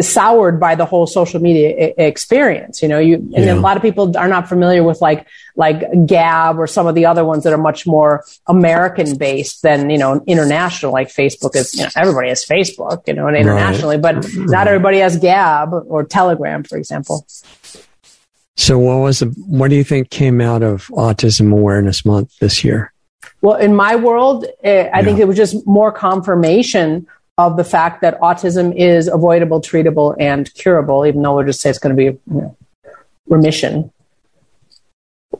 soured by the whole social media experience. A lot of people are not familiar with like Gab or some of the other ones that are much more American based than, international, like Facebook is, everybody has Facebook, and internationally, but not everybody has Gab or Telegram, for example. So what do you think came out of Autism Awareness Month this year? Well, in my world, I think it was just more confirmation of the fact that autism is avoidable, treatable, and curable, even though we'll just say it's going to be remission.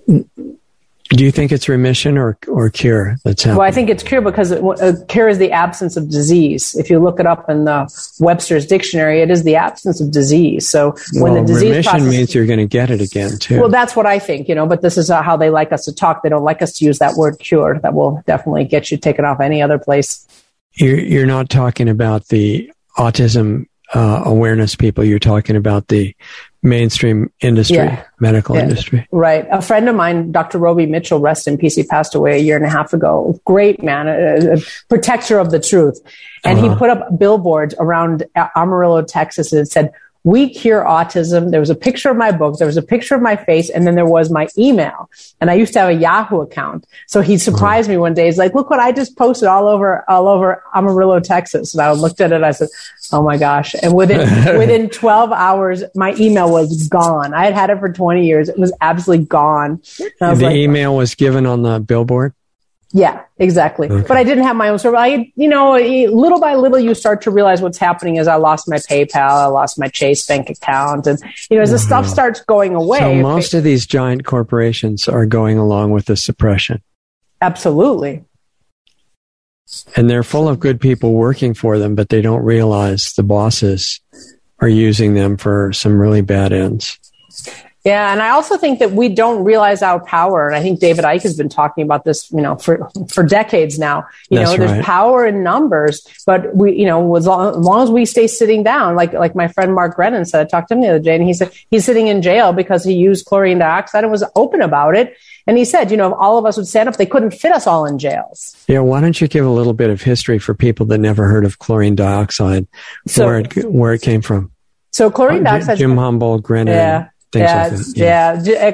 Do you think it's remission or cure that's happening? Well, I think it's cure because cure is the absence of disease. If you look it up in the Webster's dictionary, it is the absence of disease. So when the disease remission means you're going to get it again too. Well, that's what I think, but this is how they like us to talk. They don't like us to use that word cure. That will definitely get you taken off any other place. You're not talking about the autism awareness people. You're talking about the mainstream industry, medical industry. Right. A friend of mine, Dr. Roby Mitchell, rest in peace, he passed away a year and a half ago. Great man, a protector of the truth. And he put up billboards around Amarillo, Texas, and it said, "We cure autism." There was a picture of my book. There was a picture of my face. And then there was my email. And I used to have a Yahoo account. So he surprised me one day. He's like, "Look what I just posted all over Amarillo, Texas." And I looked at it. I said, "Oh my gosh." And within 12 hours, my email was gone. I had had it for 20 years. It was absolutely gone. Was the email was given on the billboard? Yeah, exactly. Okay. But I didn't have my own server. Little by little, you start to realize what's happening is I lost my PayPal, I lost my Chase bank account. And, as the stuff starts going away. So most of these giant corporations are going along with the suppression. Absolutely. And they're full of good people working for them, but they don't realize the bosses are using them for some really bad ends. Yeah, and I also think that we don't realize our power. And I think David Icke has been talking about this, for decades now. There's power in numbers, but we, as long as we stay sitting down, like my friend Mark Grenon said, I talked to him the other day, and he said he's sitting in jail because he used chlorine dioxide and was open about it. And he said, if all of us would stand up, they couldn't fit us all in jails. Yeah, why don't you give a little bit of history for people that never heard of chlorine dioxide, where it came from? So chlorine dioxide. Jim Humble, Grenon. Yeah.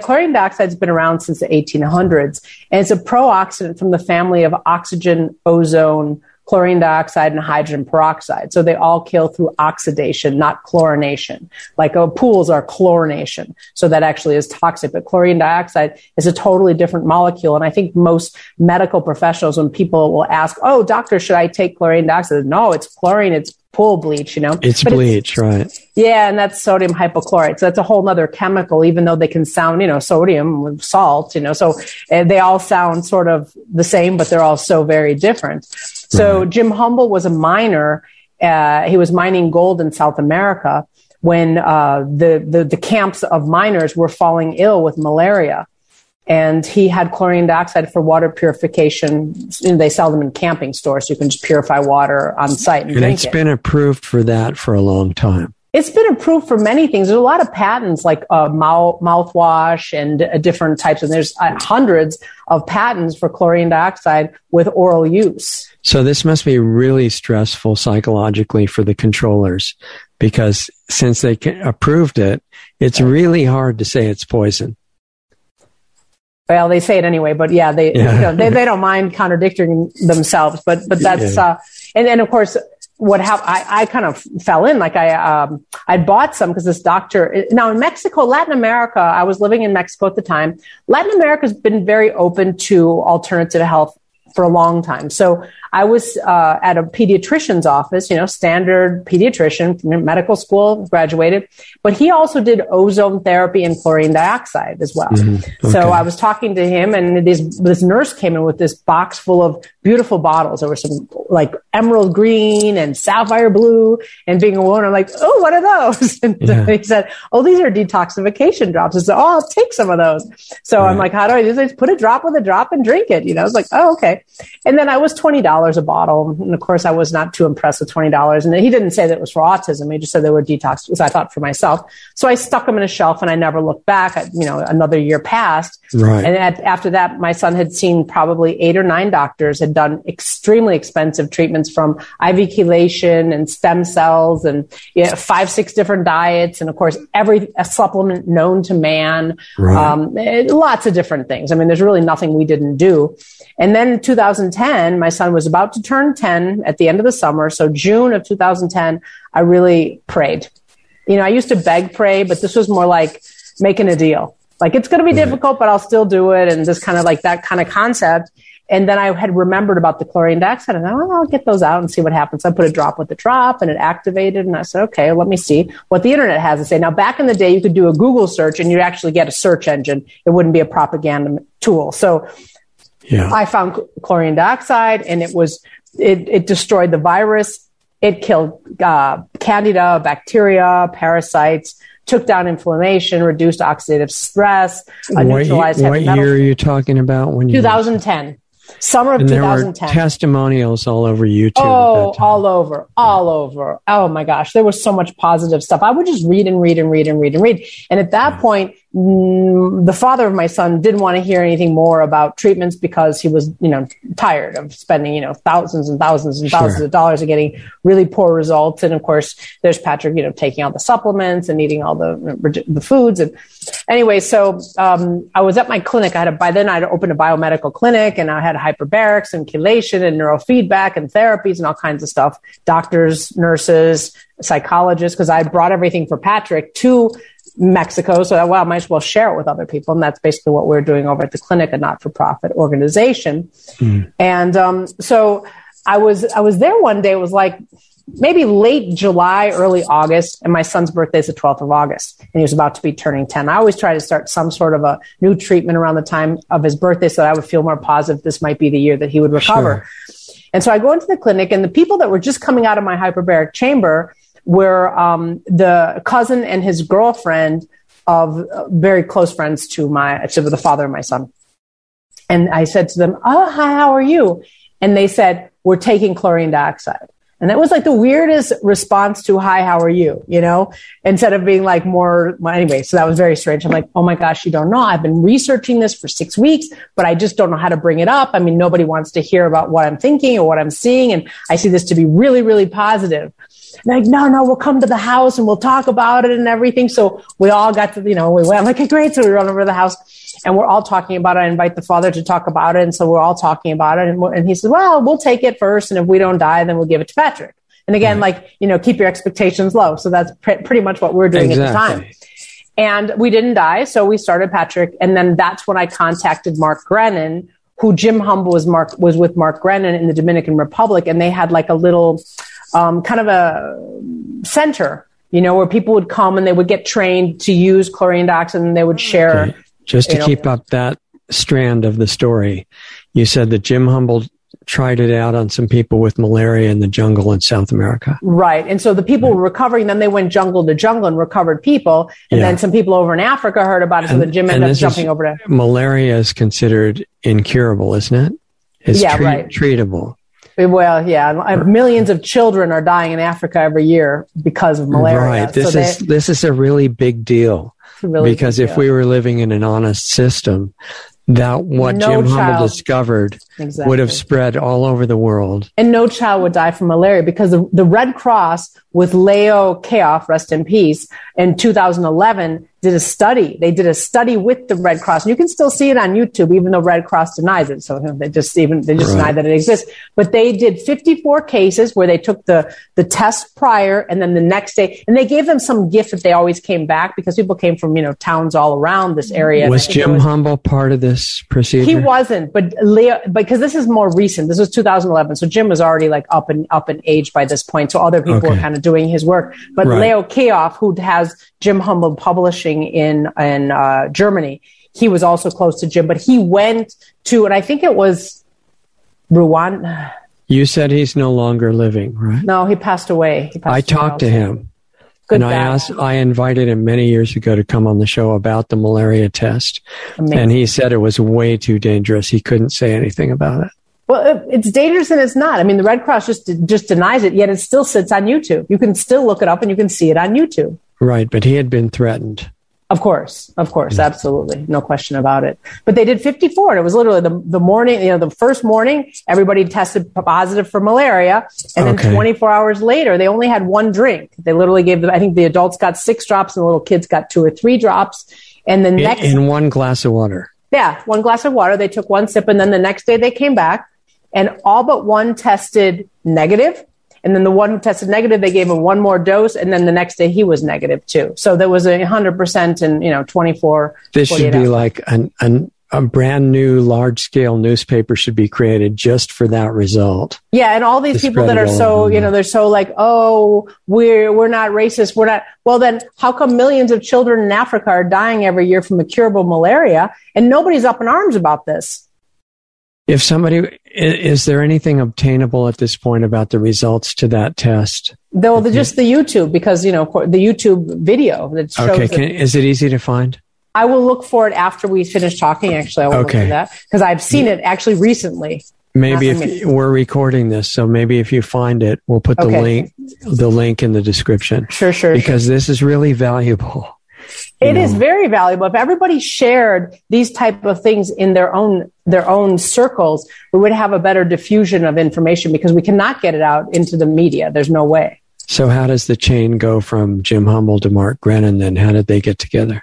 Chlorine dioxide has been around since the 1800s, and it's a pro-oxidant from the family of oxygen, ozone, chlorine dioxide, and hydrogen peroxide. So they all kill through oxidation, not chlorination. Like pools are chlorination, so that actually is toxic. But chlorine dioxide is a totally different molecule, and I think most medical professionals, when people will ask, "Oh, doctor, should I take chlorine dioxide?" No, it's chlorine. It's pool bleach, right? Yeah, and that's sodium hypochlorite. So that's a whole other chemical, even though they can sound, sodium with salt, so they all sound sort of the same, but they're all so very different. So Jim Humble was a miner. He was mining gold in South America when the camps of miners were falling ill with malaria. And he had chlorine dioxide for water purification. They sell them in camping stores. So you can just purify water on site and drink it. And it's been approved for that for a long time. It's been approved for many things. There's a lot of patents like mouthwash and different types. And there's hundreds of patents for chlorine dioxide with oral use. So this must be really stressful psychologically for the controllers, because since they approved it, it's really hard to say it's poison. Well, they say it anyway, but they don't mind contradicting themselves. But that's and of course, what happened, I kind of fell in, like I bought some because this doctor, now in Mexico, Latin America, I was living in Mexico at the time. Latin America has been very open to alternative health for a long time. So I was at a pediatrician's office, you know, standard pediatrician, medical school, graduated, but he also did ozone therapy and chlorine dioxide as well. Mm-hmm. Okay. So I was talking to him, and this nurse came in with this box full of beautiful bottles. There were some like emerald green and sapphire blue, and being a woman, I'm like, oh, what are those? And yeah. He said, oh, these are detoxification drops. I said, oh, I'll take some of those. So right. I'm like, how do I do this? Put a drop with a drop and drink it. You know, I was like, oh, okay. And then I was $20 a bottle. And of course I was not too impressed with $20. And he didn't say that it was for autism. He just said they were detox, which I thought for myself. So I stuck them in a shelf and I never looked back. You know, another year passed. Right. And after that, my son had seen probably 8 or 9 doctors, had done extremely expensive treatments from IV chelation and stem cells and 5, 6 different diets. And of course, every supplement known to man, right. Lots of different things. I mean, there's really nothing we didn't do. And then in 2010, my son was about to turn 10 at the end of the summer. So June of 2010, I really prayed. You know, I used to beg, pray, but this was more like making a deal. Like, it's going to be right. difficult, but I'll still do it. And just kind of like that kind of concept. And then I had remembered about the chlorine dioxide, and I'll get those out and see what happens. I put a drop with a drop, and it activated. And I said, okay, let me see what the internet has to say. Now, back in the day, you could do a Google search and you'd actually get a search engine. It wouldn't be a propaganda tool. So yeah. I found chlorine dioxide, and it destroyed the virus. It killed candida, bacteria, parasites, took down inflammation, reduced oxidative stress, neutralized heavy metals. What year are you talking about? 2010. Summer of 2010. There were testimonials all over YouTube. Oh, all over. Oh my gosh. There was so much positive stuff. I would just read. And at that point, the father of my son didn't want to hear anything more about treatments because he was, you know, tired of spending, you know, thousands and thousands sure. of dollars and getting really poor results. And of course, there's Patrick, you know, taking all the supplements and eating all the foods. And anyway, so I was at my clinic. By then I'd opened a biomedical clinic, and I had hyperbarics and chelation and neurofeedback and therapies and all kinds of stuff. Doctors, nurses, psychologists, because I brought everything for Patrick to Mexico. So I might as well share it with other people. And that's basically what we're doing over at the clinic, a not-for-profit organization. Mm. And so I was there one day. It was like maybe late July, early August. And my son's birthday is the 12th of August. And he was about to be turning 10. I always try to start some sort of a new treatment around the time of his birthday so that I would feel more positive. This might be the year that he would recover. Sure. And so I go into the clinic, and the people that were just coming out of my hyperbaric chamber were the cousin and his girlfriend of very close friends to the father of my son. And I said to them, oh, hi, how are you? And they said, we're taking chlorine dioxide. And that was like the weirdest response to hi, how are you? You know, instead of being like more, well, anyway, so that was very strange. I'm like, oh my gosh, you don't know. I've been researching this for 6 weeks, but I just don't know how to bring it up. I mean, nobody wants to hear about what I'm thinking or what I'm seeing. And I see this to be really, really positive. Like, no, we'll come to the house and we'll talk about it and everything. So we all got to, you know, we went like, okay, great. So we run over to the house and we're all talking about it. I invite the father to talk about it. And so we're all talking about it. And he says, well, we'll take it first. And if we don't die, then we'll give it to Patrick. And again, right. like, you know, keep your expectations low. So that's pretty much what we're doing exactly. at the time. And we didn't die. So we started Patrick. And then that's when I contacted Mark Grenon, who Jim Humble was with Mark Grenon in the Dominican Republic. And they had like a little... kind of a center, you know, where people would come and they would get trained to use chlorine dioxide, and they would share. Okay. Just to keep up that strand of the story, you said that Jim Humble tried it out on some people with malaria in the jungle in South America. Right. And so the people were recovering. Then they went jungle to jungle and recovered people. And then some people over in Africa heard about it. So then Jim ended up jumping over to... Malaria is considered incurable, isn't it? It's treatable. Well, yeah, millions of children are dying in Africa every year because of malaria. Right. This is a really big deal, because if we were living in an honest system, that what Jim Humble discovered Exactly. would have spread all over the world. And no child would die from malaria because the Red Cross with Leo Kaof, rest in peace, in 2011 did a study. They did a study with the Red Cross. And you can still see it on YouTube, even though Red Cross denies it. So they just deny that it exists. But they did 54 cases where they took the test prior and then the next day. And they gave them some gift if they always came back because people came from, towns all around this area. Was Jim Humble part of this procedure? He wasn't, but Leo, because this is more recent. This was 2011. So Jim was already up in age by this point. So other people were kind of doing his work. But Leo Kaof, who has Jim Humble Publishing in Germany, he was also close to Jim, but he went to, and I think it was Rwanda. You said he's no longer living, right? No, he passed away. I talked to him. Good and bad. I invited him many years ago to come on the show about the malaria test. Amazing. And he said it was way too dangerous. He couldn't say anything about it. Well, it's dangerous and it's not. I mean, the Red Cross just denies it, yet it still sits on YouTube. You can still look it up and you can see it on YouTube. Right, but he had been threatened. Of course, yeah. Absolutely. No question about it. But they did 54, and it was literally the morning, the first morning, everybody tested positive for malaria, and then 24 hours later, they only had one drink. They literally gave them, I think the adults got 6 drops, and the little kids got 2 or 3 drops, and the next... In one glass of water. Yeah, one glass of water. They took one sip, and then the next day they came back, and all but one tested negative. And then the one who tested negative, they gave him one more dose. And then the next day he was negative too. So there was 100% in, 24. This should be like a brand new large scale newspaper should be created just for that result. Yeah. And all these people that are so, they're so like, oh, we're not racist. We're not. Well, then how come millions of children in Africa are dying every year from incurable malaria? And nobody's up in arms about this. If somebody, is there anything obtainable at this point about the results to that test? Though just the YouTube, because, the YouTube video that shows. Okay, is it easy to find? I will look for it after we finish talking, actually. I will look for that, because I've seen it actually recently. Maybe we're recording this, so maybe if you find it, we'll put the link in the description. Sure. Because this is really valuable. It is very valuable. If everybody shared these type of things in their own circles, we would have a better diffusion of information because we cannot get it out into the media. There's no way. So how does the chain go from Jim Humble to Mark Grenon then? How did they get together?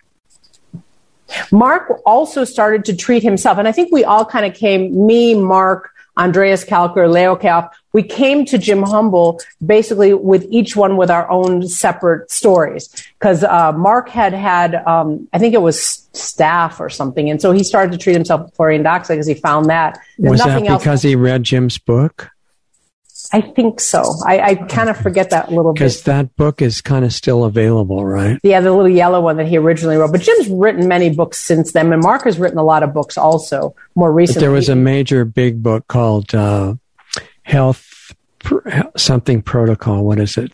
Mark also started to treat himself. And I think we all kind of came, me, Mark, Andreas Kalker, Leo Kaof, we came to Jim Humble basically with each one with our own separate stories. Because Mark had I think it was staph or something. And so he started to treat himself with chlorine dioxide because he found that. Was that because he read Jim's book? I think so. I kind of forget that a little bit. Because that book is kind of still available, right? Yeah, the little yellow one that he originally wrote. But Jim's written many books since then, and Mark has written a lot of books also, more recently. But there was a major big book called Health Something Protocol. What is it?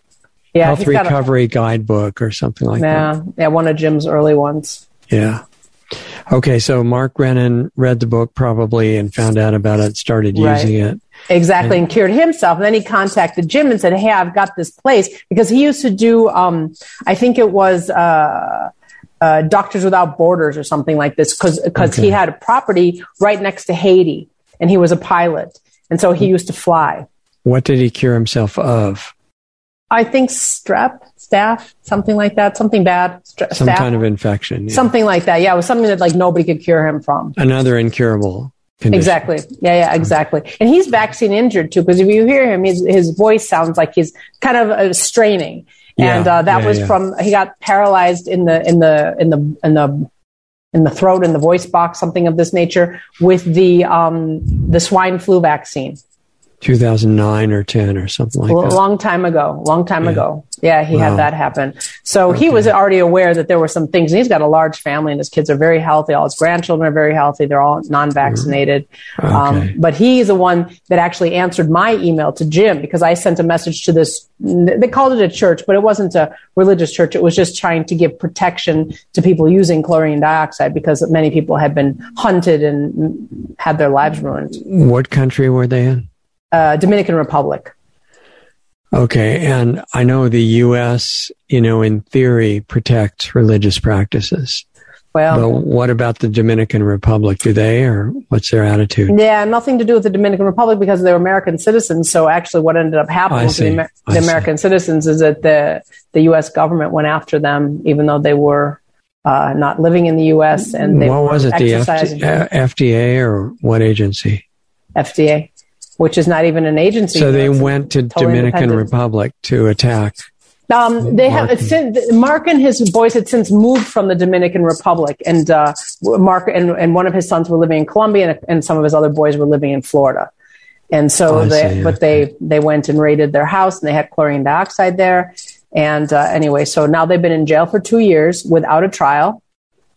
Yeah, Health Recovery Guidebook or something like that. Yeah, one of Jim's early ones. Yeah. Okay, so Mark Grenon read the book probably and found out about it, started using it. Exactly, and cured himself. And then he contacted Jim and said, hey, I've got this place. Because he used to do, I think it was Doctors Without Borders or something like this, because he had a property right next to Haiti, and he was a pilot. And so he used to fly. What did he cure himself of? I think staph, something like that, something bad. Some kind of infection. Yeah. Something like that. Yeah, it was something that nobody could cure him from. Another incurable condition. Exactly. Yeah, exactly. And he's vaccine injured too, because if you hear him, his voice sounds like he's kind of straining. And he got paralyzed in the throat, in the voice box, something of this nature with the swine flu vaccine. 2009 or 10 or something like that. A long time ago. Yeah, he had that happen. So he was already aware that there were some things. And he's got a large family, and his kids are very healthy. All his grandchildren are very healthy. They're all non-vaccinated. Okay. But he's the one that actually answered my email to Jim, because I sent a message to this. They called it a church, but it wasn't a religious church. It was just trying to give protection to people using chlorine dioxide, because many people had been hunted and had their lives ruined. What country were they in? Dominican Republic. Okay. And I know the U.S., in theory, protects religious practices. Well, but what about the Dominican Republic? Do they, or what's their attitude? Yeah, nothing to do with the Dominican Republic because they're American citizens. So actually what ended up happening to the American citizens is that the U.S. government went after them, even though they were not living in the U.S. And they what was it, the FDA or what agency? FDA, which is not even an agency. So they went to totally Dominican Republic to attack. They have since Mark and his boys had since moved from the Dominican Republic, and Mark and one of his sons were living in Colombia, and some of his other boys were living in Florida. And so, they went and raided their house, and they had chlorine dioxide there. And anyway, so now they've been in jail for 2 years without a trial.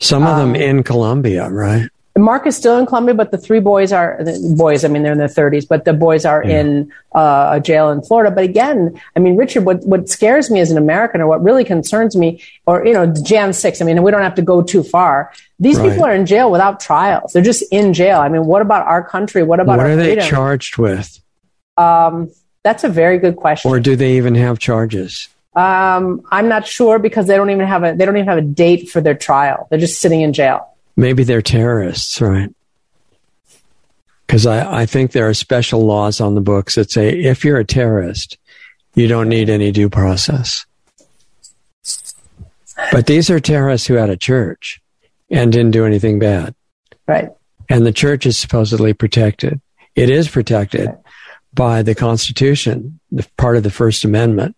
Some of them in Colombia, right? Mark is still in Colombia, but the three boys are they're in their 30s, but the boys are in a jail in Florida. But again, I mean, Richard, what scares me as an American, or what really concerns me, or, you know, Jan 6, I mean, we don't have to go too far. These people are in jail without trials. They're just in jail. I mean, what about our country? What about our freedom? What are they charged with? That's a very good question. Or do they even have charges? I'm not sure, because they don't even have a date for their trial. They're just sitting in jail. Maybe they're terrorists, right? Because I think there are special laws on the books that say if you're a terrorist, you don't need any due process. But these are terrorists who had a church and didn't do anything bad. Right. And the church is supposedly protected. It is protected by the Constitution, the part of the First Amendment.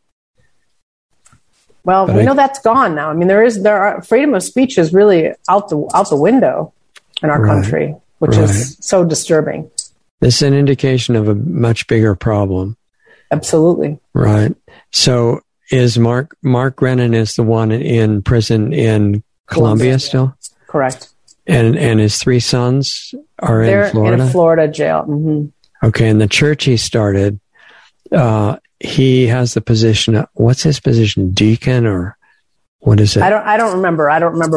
Well, but we know that's gone now. I mean, there are freedom of speech is really out the window in our country, which is so disturbing. This is an indication of a much bigger problem. Absolutely. Right. So is Mark Grenon is the one in prison in Colombia still? Correct. And his three sons are in Florida? They're in a Florida jail. Mm-hmm. Okay. And the church he started, he has the position. What's his position? Deacon, or what is it? I don't remember.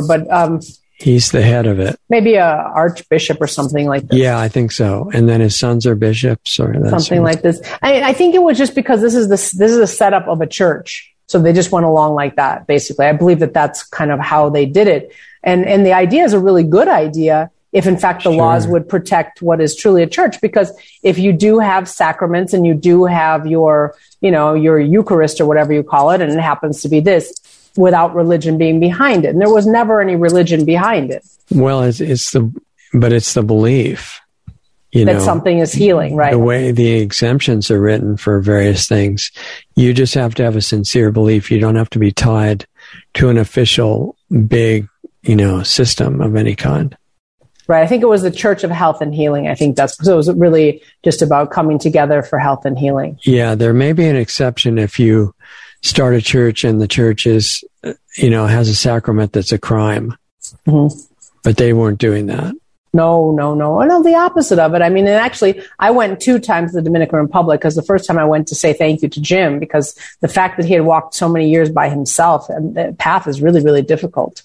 But he's the head of it. Maybe a archbishop or something like this. Yeah, I think so. And then his sons are bishops or that something like this. I think it was just because this is a setup of a church, so they just went along like that. Basically, I believe that's kind of how they did it. And the idea is a really good idea. If, in fact, the laws would protect what is truly a church, because if you do have sacraments and you do have your Eucharist or whatever you call it, and it happens to be this, without religion being behind it. And there was never any religion behind it. Well, it's the belief, that something is healing, right? The way the exemptions are written for various things. You just have to have a sincere belief. You don't have to be tied to an official big, system of any kind. Right. I think it was the Church of Health and Healing. I think so it was really just about coming together for health and healing. Yeah. There may be an exception if you start a church and the church is, has a sacrament that's a crime, but they weren't doing that. No. No, the opposite of it. I mean, and actually, I went 2 times to the Dominican Republic, because the first time I went to say thank you to Jim, because the fact that he had walked so many years by himself, and the path is really, really difficult.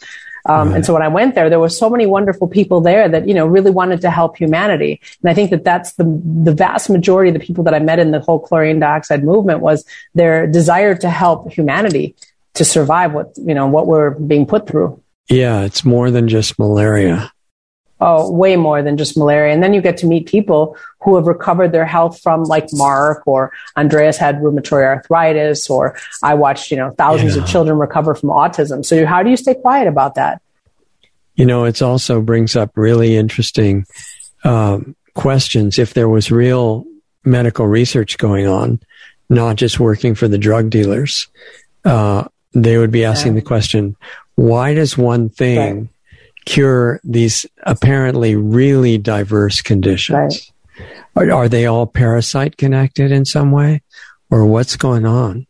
And so when I went there were so many wonderful people there that, really wanted to help humanity. And I think that's the vast majority of the people that I met in the whole chlorine dioxide movement, was their desire to help humanity to survive what we're being put through. Yeah, it's more than just malaria. Oh, way more than just malaria. And then you get to meet people who have recovered their health from, like Mark, or Andreas had rheumatoid arthritis, or I watched, thousands of children recover from autism. So how do you stay quiet about that? It also brings up really interesting questions. If there was real medical research going on, not just working for the drug dealers, they would be asking the question, why does one thing cure these apparently really diverse conditions? Right. Are they all parasite connected in some way, or what's going on?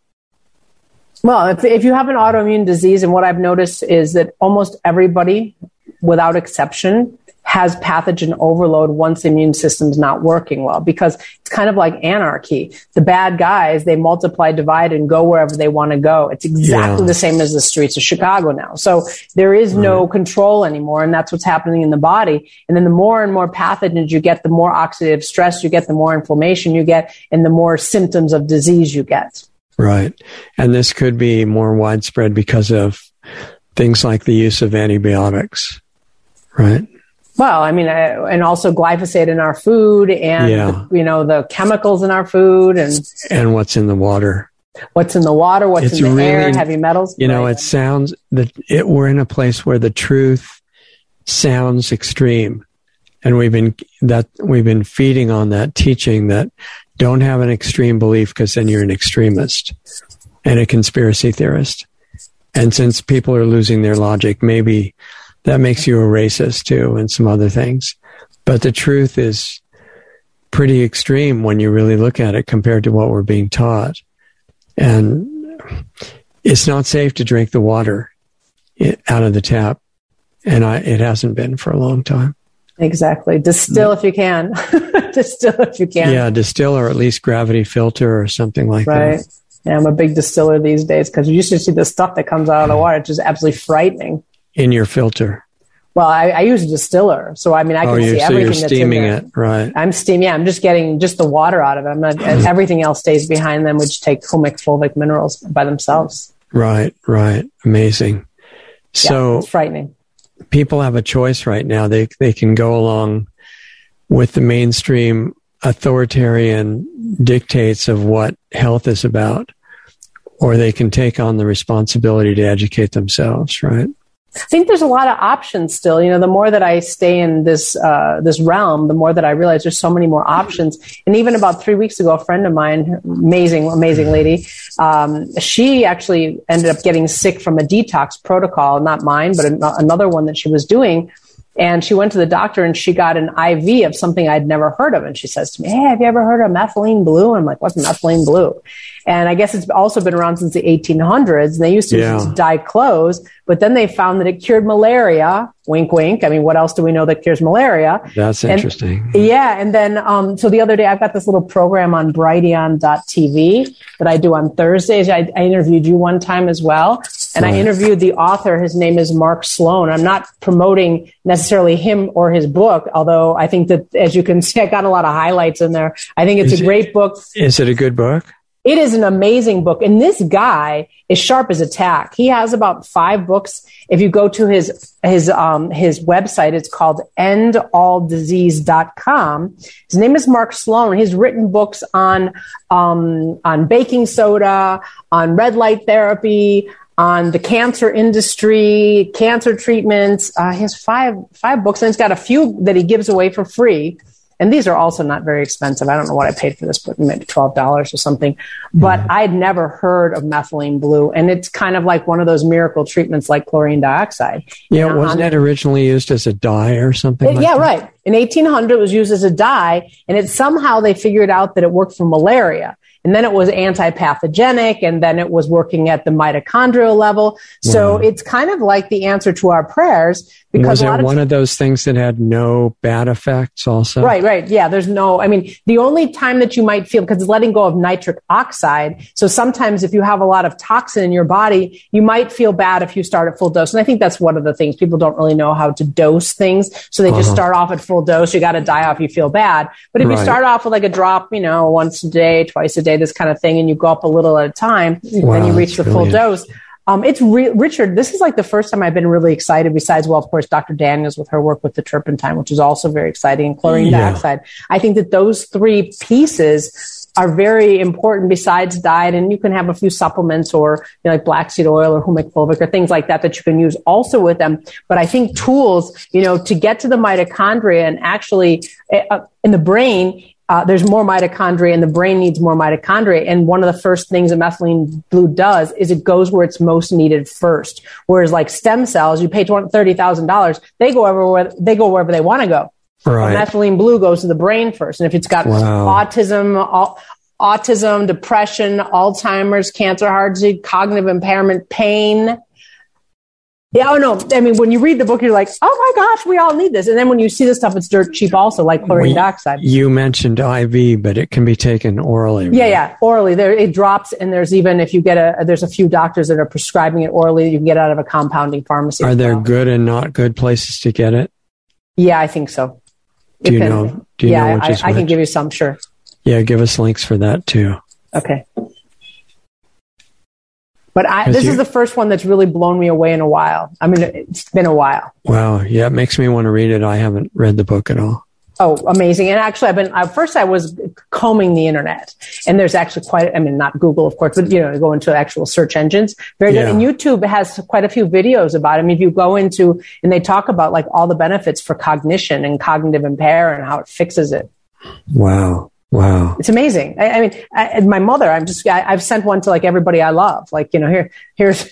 Well, if you have an autoimmune disease, and what I've noticed is that almost everybody, without exception, has pathogen overload once the immune system's not working well, because it's kind of like anarchy. The bad guys, they multiply, divide, and go wherever they want to go. It's exactly the same as the streets of Chicago now. So there is no control anymore, and that's what's happening in the body. And then the more and more pathogens you get, the more oxidative stress you get, the more inflammation you get, and the more symptoms of disease you get. Right. And this could be more widespread because of things like the use of antibiotics. right? Well, I mean, and also glyphosate in our food and, you know, the chemicals in our food and what's in the water. What's in the water, what's in the air, heavy metals. You know, it sounds that we're in a place where the truth sounds extreme. And we've been feeding on that teaching that don't have an extreme belief because then you're an extremist and a conspiracy theorist. And since people are losing their logic, maybe that makes you a racist too and some other things. But the truth is pretty extreme when you really look at it compared to what we're being taught. And it's not safe to drink the water out of the tap. And it hasn't been for a long time. Exactly. Distill if you can. Distill if you can. Yeah, distill or at least gravity filter or something like that. Right. Yeah, I'm a big distiller these days because you used to see the stuff that comes out of the water. It's just absolutely frightening. In your filter. Well, I use a distiller. So, I mean, I can see everything you're that's steaming in there. It, right. I'm steaming. Yeah, I'm just getting just the water out of it. I'm not, everything else stays behind them, which take humic, fulvic minerals by themselves. Right, right. Amazing. So, yeah, it's frightening. People have a choice right now. They can go along with the mainstream authoritarian dictates of what health is about, or they can take on the responsibility to educate themselves, right? I think there's a lot of options still. You know, the more that I stay in this realm, the more that I realize there's so many more options. And even about 3 weeks ago, a friend of mine, amazing lady, she actually ended up getting sick from a detox protocol, not mine, but another one that she was doing. And she went to the doctor and she got an IV of something I'd never heard of. And she says to me, "Hey, have you ever heard of methylene blue?" And I'm like, "What's methylene blue?" And I guess it's also been around since the 1800s. And they used to use it to dye clothes, but then they found that it cured malaria. Wink, wink. I mean, what else do we know that cures malaria? That's interesting. Yeah. And then, so the other day, I've got this little program on Brighteon.tv that I do on Thursdays. I interviewed you one time as well. And I interviewed the author. His name is Mark Sloan. I'm not promoting necessarily him or his book, although I think that, as you can see, I got a lot of highlights in there. I think it's a great book. Is it a good book? It is an amazing book. And this guy is sharp as a tack. He has about 5 books. If you go to his website, it's called endalldisease.com. His name is Mark Sloan. He's written books on baking soda, on red light therapy, on the cancer industry, cancer treatments. He has five books, and he's got a few that he gives away for free. And these are also not very expensive. I don't know what I paid for this, but maybe $12 or something. But I'd never heard of methylene blue. And it's kind of like one of those miracle treatments like chlorine dioxide. Yeah, wasn't it originally used as a dye or something? Right. In 1800, it was used as a dye. And it somehow they figured out that it worked for malaria. And then it was anti-pathogenic, and then it was working at the mitochondrial level. So it's kind of like the answer to our prayers. Because was it one of those things that had no bad effects also? Right. Yeah, there's no, I mean, the only time that you might feel, because it's letting go of nitric oxide. So sometimes if you have a lot of toxin in your body, you might feel bad if you start at full dose. And I think that's one of the things. People don't really know how to dose things. So they just start off at full dose. You got to die off. You feel bad. But if you start off with like a drop, you know, once a day, twice a day, this kind of thing, and you go up a little at a time, then you reach the full dose. It's Richard, this is like the first time I've been really excited besides, well, of course, Dr. Daniels with her work with the turpentine, which is also very exciting, and chlorine dioxide. I think that those 3 pieces are very important besides diet. And you can have a few supplements or, you know, like black seed oil or humic fulvic or things like that that you can use also with them. But I think tools, you know, to get to the mitochondria and actually in the brain, there's more mitochondria and the brain needs more mitochondria. And one of the first things that methylene blue does is it goes where it's most needed first. Whereas like stem cells, you pay $30,000, they go wherever they want to go. Right. And methylene blue goes to the brain first. And if it's got autism, depression, Alzheimer's, cancer, heart disease, cognitive impairment, pain. Yeah, oh no. I mean, when you read the book, you're like, oh my gosh, we all need this. And then when you see this stuff, it's dirt cheap also, like chlorine dioxide. You mentioned IV, but it can be taken orally. Right? Yeah, orally. There, it drops, and there's even, if you get there's a few doctors that are prescribing it orally, you can get out of a compounding pharmacy. Are there good and not good places to get it? Yeah, I think so. Do you know which is which? I can give you some, sure. Yeah, give us links for that too. Okay. But this is the first one that's really blown me away in a while. I mean, it's been a while. Wow. Yeah. It makes me want to read it. I haven't read the book at all. Oh, amazing. And actually I was combing the internet, and there's actually not Google, of course, but go into actual search engines. Very good. And YouTube has quite a few videos about it. I mean, if you go into, and they talk about like all the benefits for cognition and cognitive impair and how it fixes it. Wow. It's amazing. I mean, my mother, I've sent one to like everybody I love, like, here's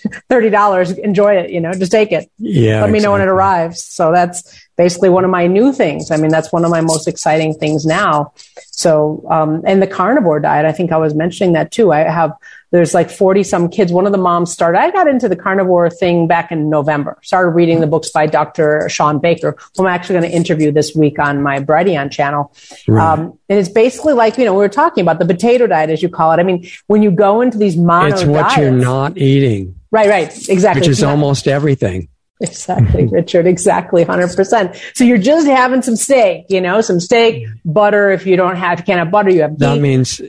$30, enjoy it, just take it. Yeah. Let me know when it arrives. So that's basically one of my new things. I mean, that's one of my most exciting things now. So, and the carnivore diet, I think I was mentioning that too. There's like 40 some kids. One of the moms I got into the carnivore thing back in November, started reading the books by Dr. Sean Baker, who I'm actually going to interview this week on my Brighteon channel. Right. And it's basically like, we were talking about the potato diet, as you call it. I mean, when you go into these mono diets. It's what you're not eating. Right. Exactly. Which is almost everything. Exactly, Richard. Exactly. 100%. So you're just having some steak, butter. If you can't have butter, you have beef. That means,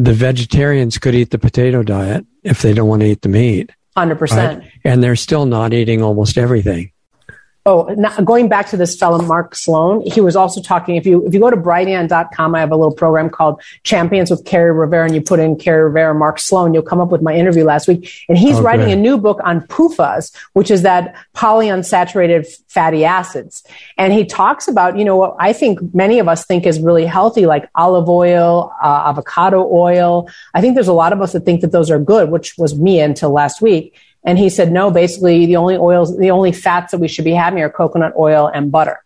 the vegetarians could eat the potato diet if they don't want to eat the meat. 100%. Right? And they're still not eating almost everything. Oh, going back to this fellow, Mark Sloan, he was also talking, if you go to Brighteon.com, I have a little program called Champions with Kerri Rivera, and you put in Kerri Rivera, Mark Sloan, you'll come up with my interview last week. And he's writing a new book on PUFAs, which is that polyunsaturated fatty acids. And he talks about, what I think many of us think is really healthy, like olive oil, avocado oil. I think there's a lot of us that think that those are good, which was me until last week. And he said, no, basically the only fats that we should be having are coconut oil and butter.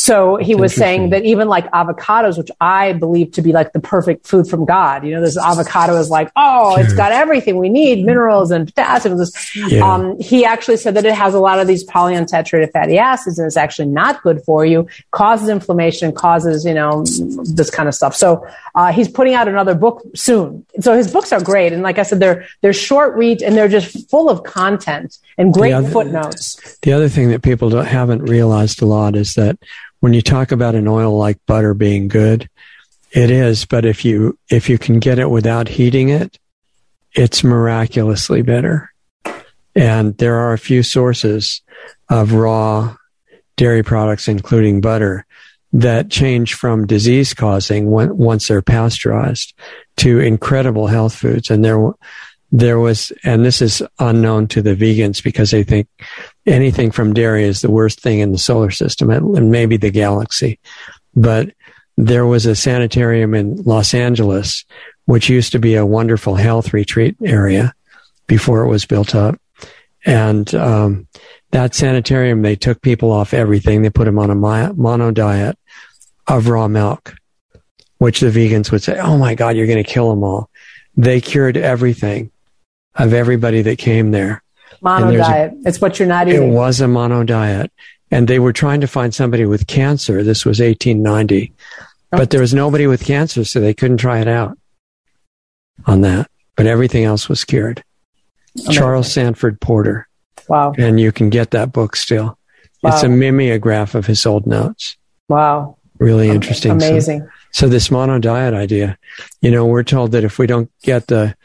So he was saying that even like avocados, which I believe to be like the perfect food from God, this avocado is like, it's got everything we need, minerals and potassium. He actually said that it has a lot of these polyunsaturated fatty acids, and it's actually not good for you, causes inflammation, causes, this kind of stuff. So he's putting out another book soon. So his books are great. And like I said, they're short read, and they're just full of content and great footnotes. The other thing that people haven't realized a lot is that when you talk about an oil like butter being good, it is. But if you can get it without heating it, it's miraculously better. And there are a few sources of raw dairy products, including butter, that change from disease causing once they're pasteurized to incredible health foods. And there was, and this is unknown to the vegans because they think anything from dairy is the worst thing in the solar system and maybe the galaxy. But there was a sanitarium in Los Angeles, which used to be a wonderful health retreat area before it was built up. And that sanitarium, they took people off everything. They put them on a mono diet of raw milk, which the vegans would say, oh my God, you're going to kill them all. They cured everything of everybody that came there. Mono diet. It's what you're not eating. It was a mono diet. And they were trying to find somebody with cancer. This was 1890. But there was nobody with cancer, so they couldn't try it out on that. But everything else was cured. Amazing. Charles Sanford Porter. Wow. And you can get that book still. Wow. It's a mimeograph of his old notes. Wow. Really interesting. Amazing. So this mono diet idea, we're told that if we don't get the,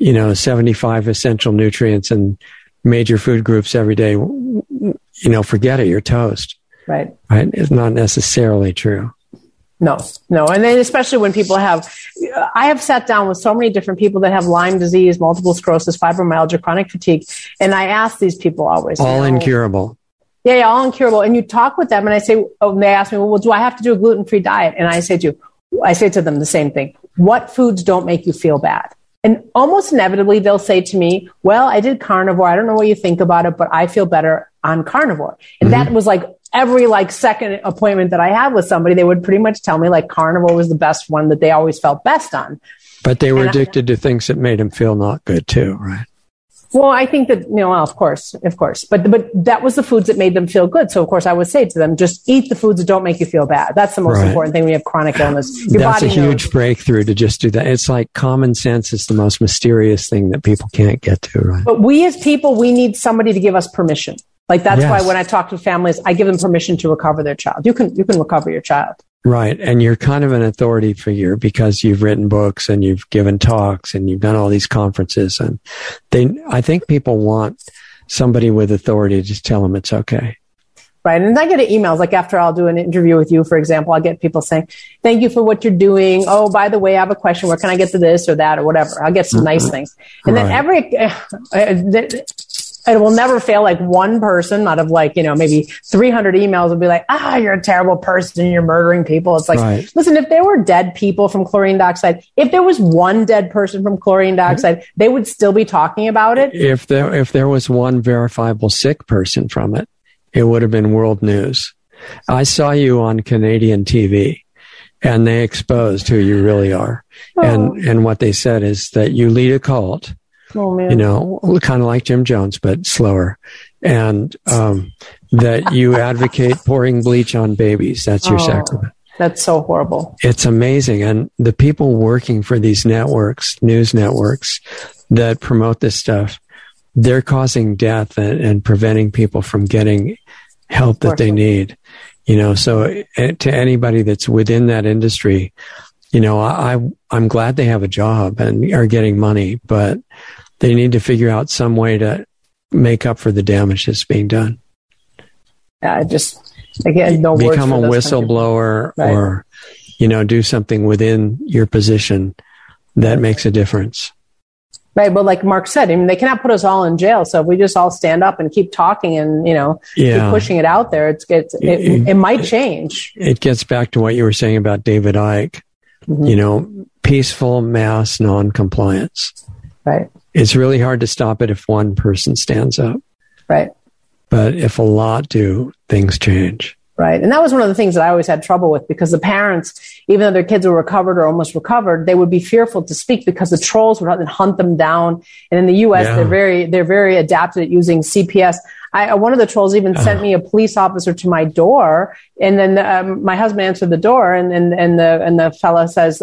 75 essential nutrients and major food groups every day, forget it, you're toast. Right. It's not necessarily true. No. And then especially when people I have sat down with so many different people that have Lyme disease, multiple sclerosis, fibromyalgia, chronic fatigue. And I ask these people always. All incurable. Yeah, all incurable. And you talk with them, and I say, and they ask me, well, do I have to do a gluten-free diet? And I say to them the same thing. What foods don't make you feel bad? And almost inevitably, they'll say to me, well, I did carnivore. I don't know what you think about it, but I feel better on carnivore. And that was like every second appointment that I had with somebody, they would pretty much tell me like carnivore was the best one that they always felt best on. But they were addicted to things that made them feel not good too, right? Well, I think that, of course. But that was the foods that made them feel good. So, of course, I would say to them, just eat the foods that don't make you feel bad. That's the most important thing when you have chronic illness. That's a huge breakthrough to just do that. It's like common sense is the most mysterious thing that people can't get to, right? But we as people, we need somebody to give us permission. Like that's why when I talk to families, I give them permission to recover their child. You can recover your child. Right. And you're kind of an authority figure because you've written books and you've given talks and you've done all these conferences. And I think people want somebody with authority to just tell them it's okay. Right. And I get emails, like after I'll do an interview with you, for example, I'll get people saying, thank you for what you're doing. Oh, by the way, I have a question. Where can I get to this or that or whatever? I'll get some nice things. And then it will never fail. Like one person out of like, maybe 300 emails will be like, you're a terrible person. You're murdering people. It's like, Listen, if there were dead people from chlorine dioxide, if there was one dead person from chlorine dioxide, they would still be talking about it. If there was one verifiable sick person from it, it would have been world news. I saw you on Canadian TV and they exposed who you really are. Oh. And what they said is that you lead a cult. Oh, man. Kind of like Jim Jones, but slower. And that you advocate pouring bleach on babies. That's your sacrament. That's so horrible. It's amazing. And the people working for these networks, news networks that promote this stuff, they're causing death and preventing people from getting help that they need. So to anybody that's within that industry, I'm glad they have a job and are getting money, but they need to figure out some way to make up for the damage that's being done. Become a whistleblower or, do something within your position that makes a difference. Right. Well, like Mark said, they cannot put us all in jail. So if we just all stand up and keep talking and, keep pushing it out there, it might change. It gets back to what you were saying about David Icke, peaceful mass non-compliance. Right. It's really hard to stop it if one person stands up. Right. But if a lot do, things change. Right. And that was one of the things that I always had trouble with, because the parents, even though their kids were recovered or almost recovered, they would be fearful to speak because the trolls would hunt them down. And in the U.S., they're very adapted at using CPS. One of the trolls even sent me a police officer to my door. And then my husband answered the door and the fella says,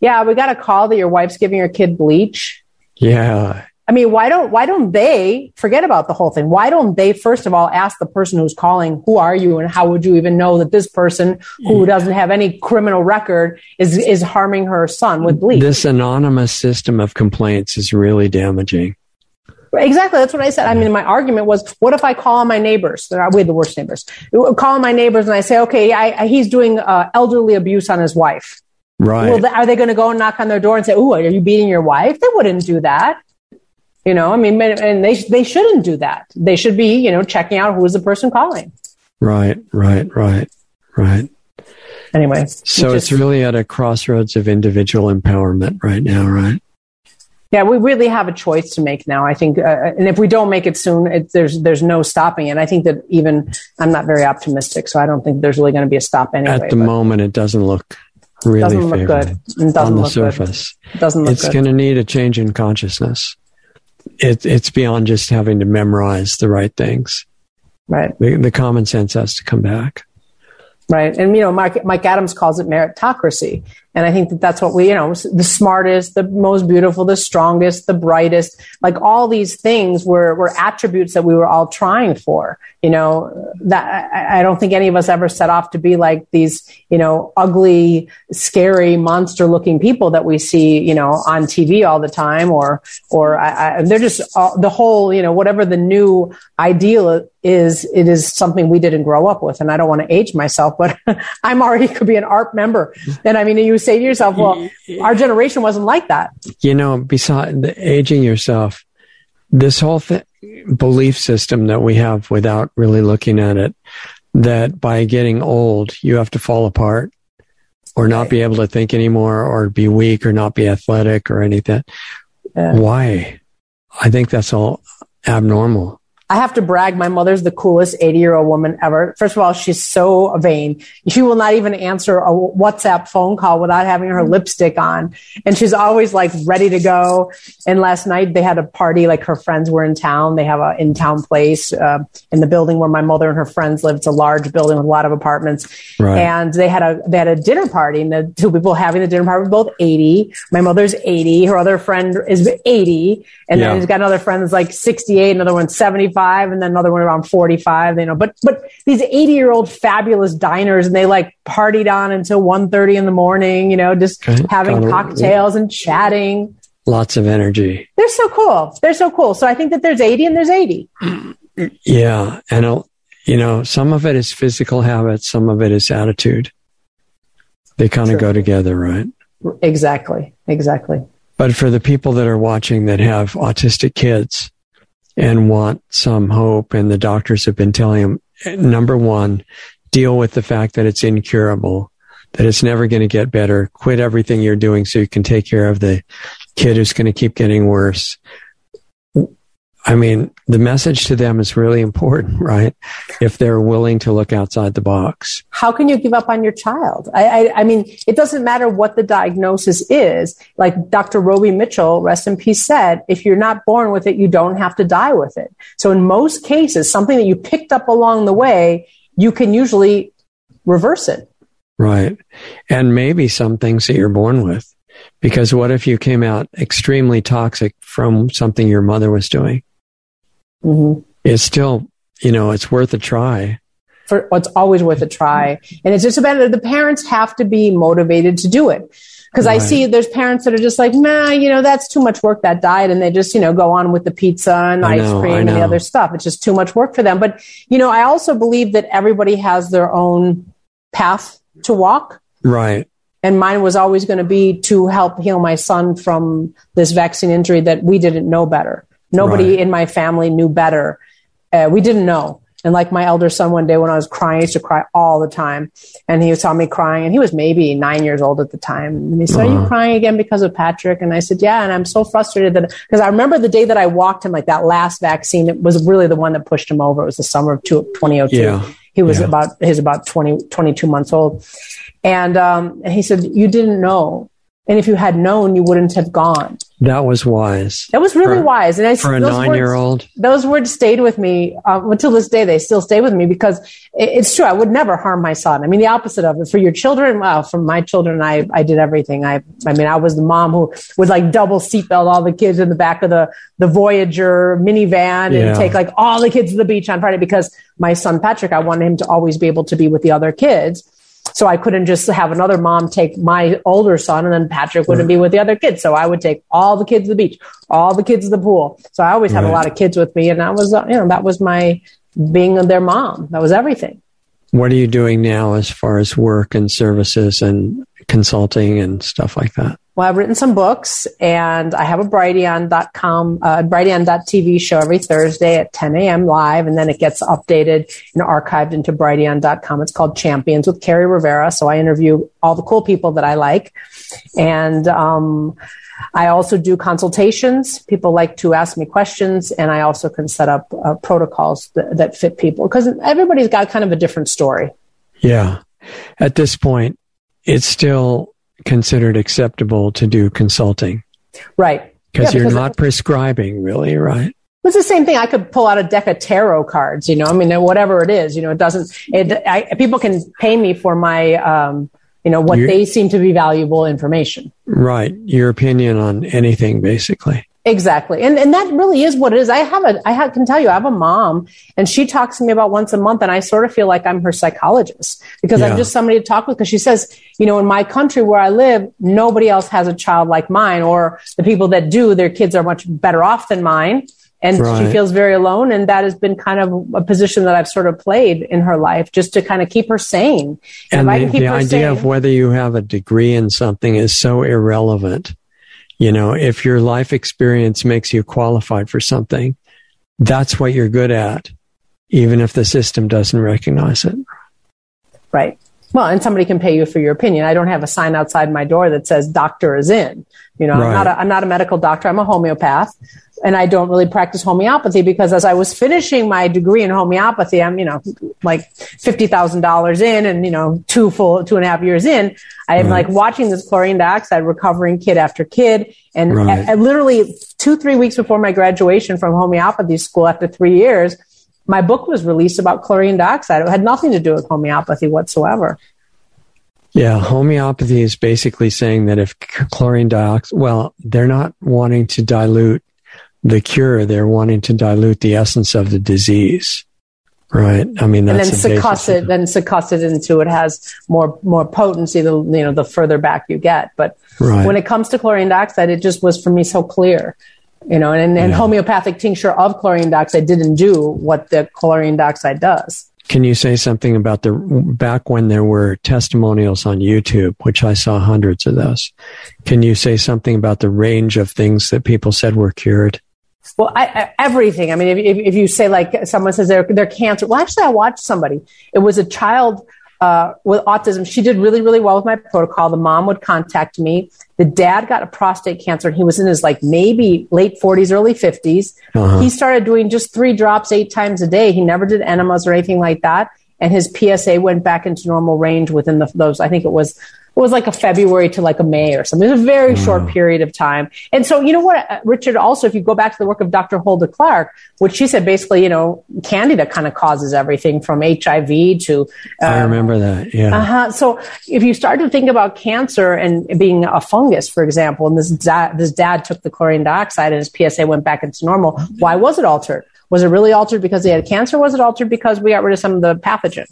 we got a call that your wife's giving your kid bleach. Yeah. Why don't they forget about the whole thing? Why don't they, first of all, ask the person who's calling, who are you and how would you even know that this person who doesn't have any criminal record is harming her son with bleach? This anonymous system of complaints is really damaging. Exactly. That's what I said. My argument was, what if I call on my neighbors? We had the worst neighbors. Call on my neighbors and I say, okay, he's doing elderly abuse on his wife. Right. Well, are they going to go and knock on their door and say, are you beating your wife? They wouldn't do that. And they shouldn't do that. They should be, checking out who is the person calling. Right. Anyway. So it's really at a crossroads of individual empowerment right now, right? Yeah, we really have a choice to make now, I think. And if we don't make it soon, there's no stopping it. I think that even I'm not very optimistic, so I don't think there's really going to be a stop anyway. At the moment, it doesn't look really favorable on the surface. It doesn't look good. It's going to need a change in consciousness. It's beyond just having to memorize the right things. Right. The common sense has to come back. Right. And, Mike Adams calls it meritocracy. And I think that's what we, the smartest, the most beautiful, the strongest, the brightest, like all these things were attributes that we were all trying for, that I don't think any of us ever set off to be like these, ugly, scary, monster looking people that we see, on TV all the time, or they're just the whole, whatever the new ideal is, it is something we didn't grow up with. And I don't want to age myself, but I'm already could be an ARP member. And you say to yourself, well, our generation wasn't like that. Besides the aging yourself, this whole belief system that we have without really looking at it, that by getting old, you have to fall apart or not be able to think anymore or be weak or not be athletic or anything. Yeah. Why? I think that's all abnormal. I have to brag. My mother's the coolest 80-year-old woman ever. First of all, she's so vain. She will not even answer a WhatsApp phone call without having her lipstick on. And she's always like ready to go. And last night they had a party, like her friends were in town. They have an in-town place in the building where my mother and her friends live. It's a large building with a lot of apartments. Right. And they had a dinner party, and the two people having the dinner party were both 80. My mother's 80. Her other friend is 80. And then she's got another friend that's like 68. Another one's 75. 35 and then another one around 45, you know, but these 80-year-old fabulous diners, and they like partied on until 1:30 in the morning, you know, just having cocktails and chatting. Lots of energy. They're so cool. They're so cool. So I think that there's 80 and there's 80. Yeah. And, you know, some of it is physical habits. Some of it is attitude. They kind of go together, right? Exactly. Exactly. But for the people that are watching that have autistic kids and want some hope, and the doctors have been telling them, number one, deal with the fact that it's incurable, that it's never going to get better. Quit everything you're doing so you can take care of the kid who's going to keep getting worse. I mean, the message to them is really important, right? If they're willing to look outside the box. How can you give up on your child? I mean, it doesn't matter what the diagnosis is. Like Dr. Roby Mitchell, rest in peace, said, if you're not born with it, you don't have to die with it. So in most cases, something that you picked up along the way, you can usually reverse it. Right. And maybe some things that you're born with. Because what if you came out extremely toxic from something your mother was doing? Mm-hmm. It's still, you know, it's worth a try. It's always worth a try. And it's just about it. The parents have to be motivated to do it. Because I see there's parents that are just like, nah, you know, that's too much work, that diet. And they just, you know, go on with the pizza and ice cream and the other stuff. It's just too much work for them. But, you know, I also believe that everybody has their own path to walk. Right. And mine was always going to be to help heal my son from this vaccine injury that we didn't know better. Nobody in my family knew better. We didn't know. And like my elder son, one day when I was crying, I used to cry all the time. And he saw me crying, and he was maybe 9 years old at the time. And he said, are you crying again because of Patrick? And I said, yeah. And I'm so frustrated that, because I remember the day that I walked him, like that last vaccine, it was really the one that pushed him over. It was the summer of 2002. Yeah. He was about 22 months old. And he said, you didn't know. And if you had known, you wouldn't have gone. That was wise. That was really wise. And I, for a 9-year-old. Those words stayed with me until this day. They still stay with me because it's true. I would never harm my son. I mean, the opposite of it. For your children, wow, for my children, I did everything. I mean, I was the mom who would like double seatbelt all the kids in the back of the Voyager minivan and take like all the kids to the beach on Friday because my son, Patrick, I wanted him to always be able to be with the other kids. So I couldn't just have another mom take my older son and then Patrick wouldn't be with the other kids. So I would take all the kids to the beach, all the kids to the pool. So I always had a lot of kids with me. And I was, you know, that was my being their mom. That was everything. What are you doing now as far as work and services and consulting and stuff like that? Well, I've written some books, and I have a Brighteon.tv show every Thursday at 10 a.m. live, and then it gets updated and archived into Brighteon.com. It's called Champions with Kerri Rivera, so I interview all the cool people that I like. And I also do consultations. People like to ask me questions, and I also can set up protocols that fit people, because everybody's got kind of a different story. Yeah. At this point, it's still considered acceptable to do consulting. Right. Because you're not prescribing, really, right? It's the same thing. I could pull out a deck of tarot cards, you know, I mean, whatever it is, you know, people can pay me for my, you know, what they seem to be valuable information. Right. Your opinion on anything, basically. Exactly. And that really is what it is. I have a mom, and she talks to me about once a month, and I sort of feel like I'm her psychologist because I'm just somebody to talk with. Because she says, you know, in my country where I live, nobody else has a child like mine, or the people that do, their kids are much better off than mine. And she feels very alone. And that has been kind of a position that I've sort of played in her life, just to kind of keep her sane. And the idea of whether you have a degree in something is so irrelevant. You know, if your life experience makes you qualified for something, that's what you're good at, even if the system doesn't recognize it. Right. Well, and somebody can pay you for your opinion. I don't have a sign outside my door that says doctor is in. You know, I'm not a medical doctor. I'm a homeopath, and I don't really practice homeopathy because as I was finishing my degree in homeopathy, I'm, you know, like $50,000 in and, you know, 2.5 years in, I'm like watching this chlorine dioxide recovering kid after kid. And literally 2-3 weeks before my graduation from homeopathy school, after 3 years, my book was released about chlorine dioxide. It had nothing to do with homeopathy whatsoever. Yeah, homeopathy is basically saying that if chlorine dioxide, well, they're not wanting to dilute the cure, they're wanting to dilute the essence of the disease. Right. I mean, that's and then succuss it into it has more potency the the further back you get. But when it comes to chlorine dioxide, it just was for me so clear. And homeopathic tincture of chlorine dioxide didn't do what the chlorine dioxide does. Can you say something about the back when there were testimonials on YouTube, which I saw hundreds of those? Can you say something about the range of things that people said were cured? Well, everything. I mean, if you say like someone says they're cancer. Well, actually, I watched somebody. It was a child with autism. She did really, really well with my protocol. The mom would contact me. The dad got a prostate cancer. He was in his like maybe late 40s, early 50s. Uh-huh. He started doing just 3 drops 8 times a day. He never did enemas or anything like that. And his PSA went back into normal range within those. I think it was like a February to like a May or something. It was a very short period of time. And so, you know what, Richard, also, if you go back to the work of Dr. Hulda Clark, what she said, basically, candida kind of causes everything from HIV to... I remember that, yeah. So if you start to think about cancer and being a fungus, for example, and this dad took the chlorine dioxide and his PSA went back into normal, why was it altered? Was it really altered because they had cancer? Was it altered because we got rid of some of the pathogen?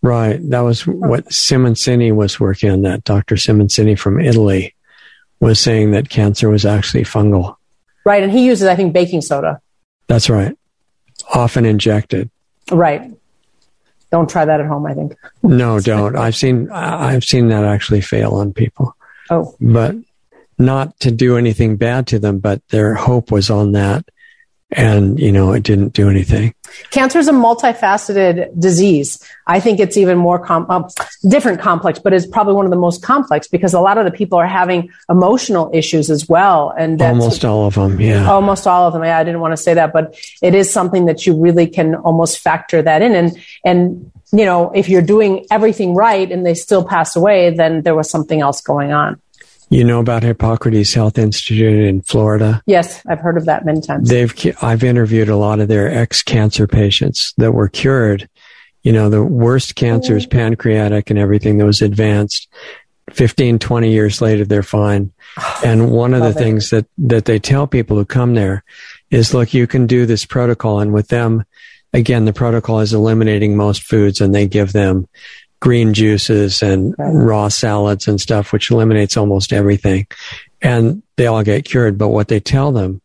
Right. That was what Simoncini was working on. That Dr. Simoncini from Italy was saying that cancer was actually fungal. Right. And he uses, I think, baking soda. That's right. Often injected. Right. Don't try that at home, I think. No, don't. I've seen that actually fail on people. Oh. But not to do anything bad to them, but their hope was on that. And, it didn't do anything. Cancer is a multifaceted disease. I think it's even more complex, but it's probably one of the most complex because a lot of the people are having emotional issues as well. And that's, Almost all of them. Yeah, I didn't want to say that, but it is something that you really can almost factor that in. And if you're doing everything right and they still pass away, then there was something else going on. You know about Hippocrates Health Institute in Florida? Yes, I've heard of that many times. I've interviewed a lot of their ex-cancer patients that were cured. The worst cancers, pancreatic and everything that was advanced. 15, 20 years later, they're fine. And one of the things that they tell people who come there is, look, you can do this protocol. And with them, again, the protocol is eliminating most foods, and they give them green juices and raw salads and stuff, which eliminates almost everything. And they all get cured. But what they tell them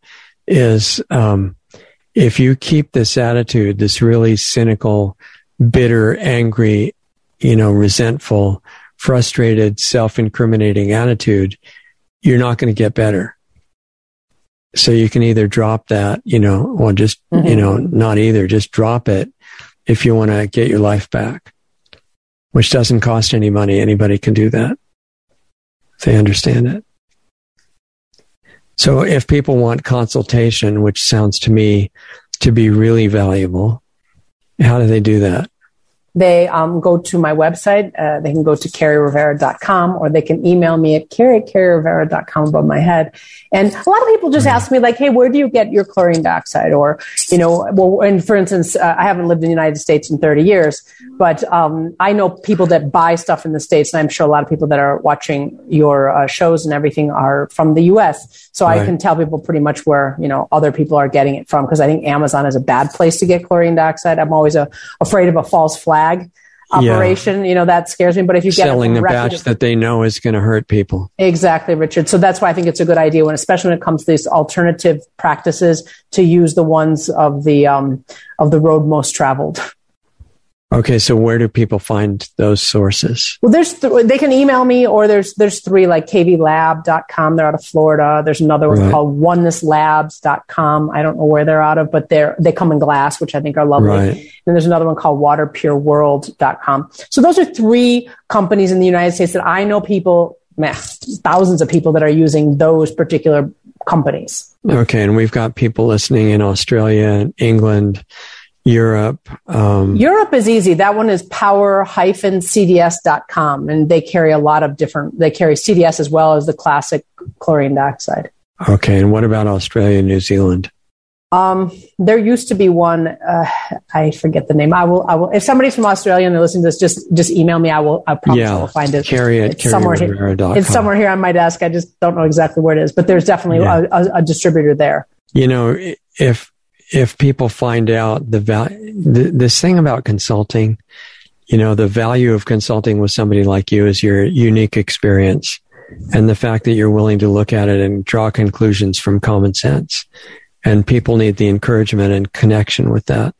is, if you keep this attitude, this really cynical, bitter, angry, resentful, frustrated, self-incriminating attitude, you're not going to get better. So you can either drop that, or just, not either, just drop it if you want to get your life back. Which doesn't cost any money. Anybody can do that if they understand it. So if people want consultation, which sounds to me to be really valuable, how do they do that? They go to my website. They can go to KerriRivera.com, or they can email me at KerriRivera.com above my head. And a lot of people just ask me, like, hey, where do you get your chlorine dioxide? Or, and for instance, I haven't lived in the United States in 30 years, but I know people that buy stuff in the States, and I'm sure a lot of people that are watching your shows and everything are from the U.S., so I can tell people pretty much where, other people are getting it from, because I think Amazon is a bad place to get chlorine dioxide. I'm always afraid of a false flag operation, that scares me. But if you get selling the batch that they know is going to hurt people. Exactly, Richard. So that's why I think it's a good idea, when, especially when it comes to these alternative practices, to use the ones of the road most traveled. Okay, so where do people find those sources? Well, there's they can email me, or there's 3 like kvlab.com. They're out of Florida. There's another one called onennesslabs.com. I don't know where they're out of, but they come in glass, which I think are lovely. Right. Then there's another one called waterpureworld.com. So those are 3 companies in the United States that I know people, thousands of people that are using those particular companies. Okay, and we've got people listening in Australia and England, Europe. Europe is easy. That one is power-cds.com, and they carry a lot of different, they carry CDS as well as the classic chlorine dioxide. Okay. And what about Australia and New Zealand? There used to be one, I forget the name. I will, if somebody's from Australia and they're listening to this, just email me. I promise I'll find it. Kerri at KerriRivera.com. It's somewhere here on my desk. I just don't know exactly where it is, but there's definitely a distributor there. you know, if people find out the value, this thing about consulting, you know, the value of consulting with somebody like you is your unique experience and the fact that you're willing to look at it and draw conclusions from common sense. And people need the encouragement and connection with that.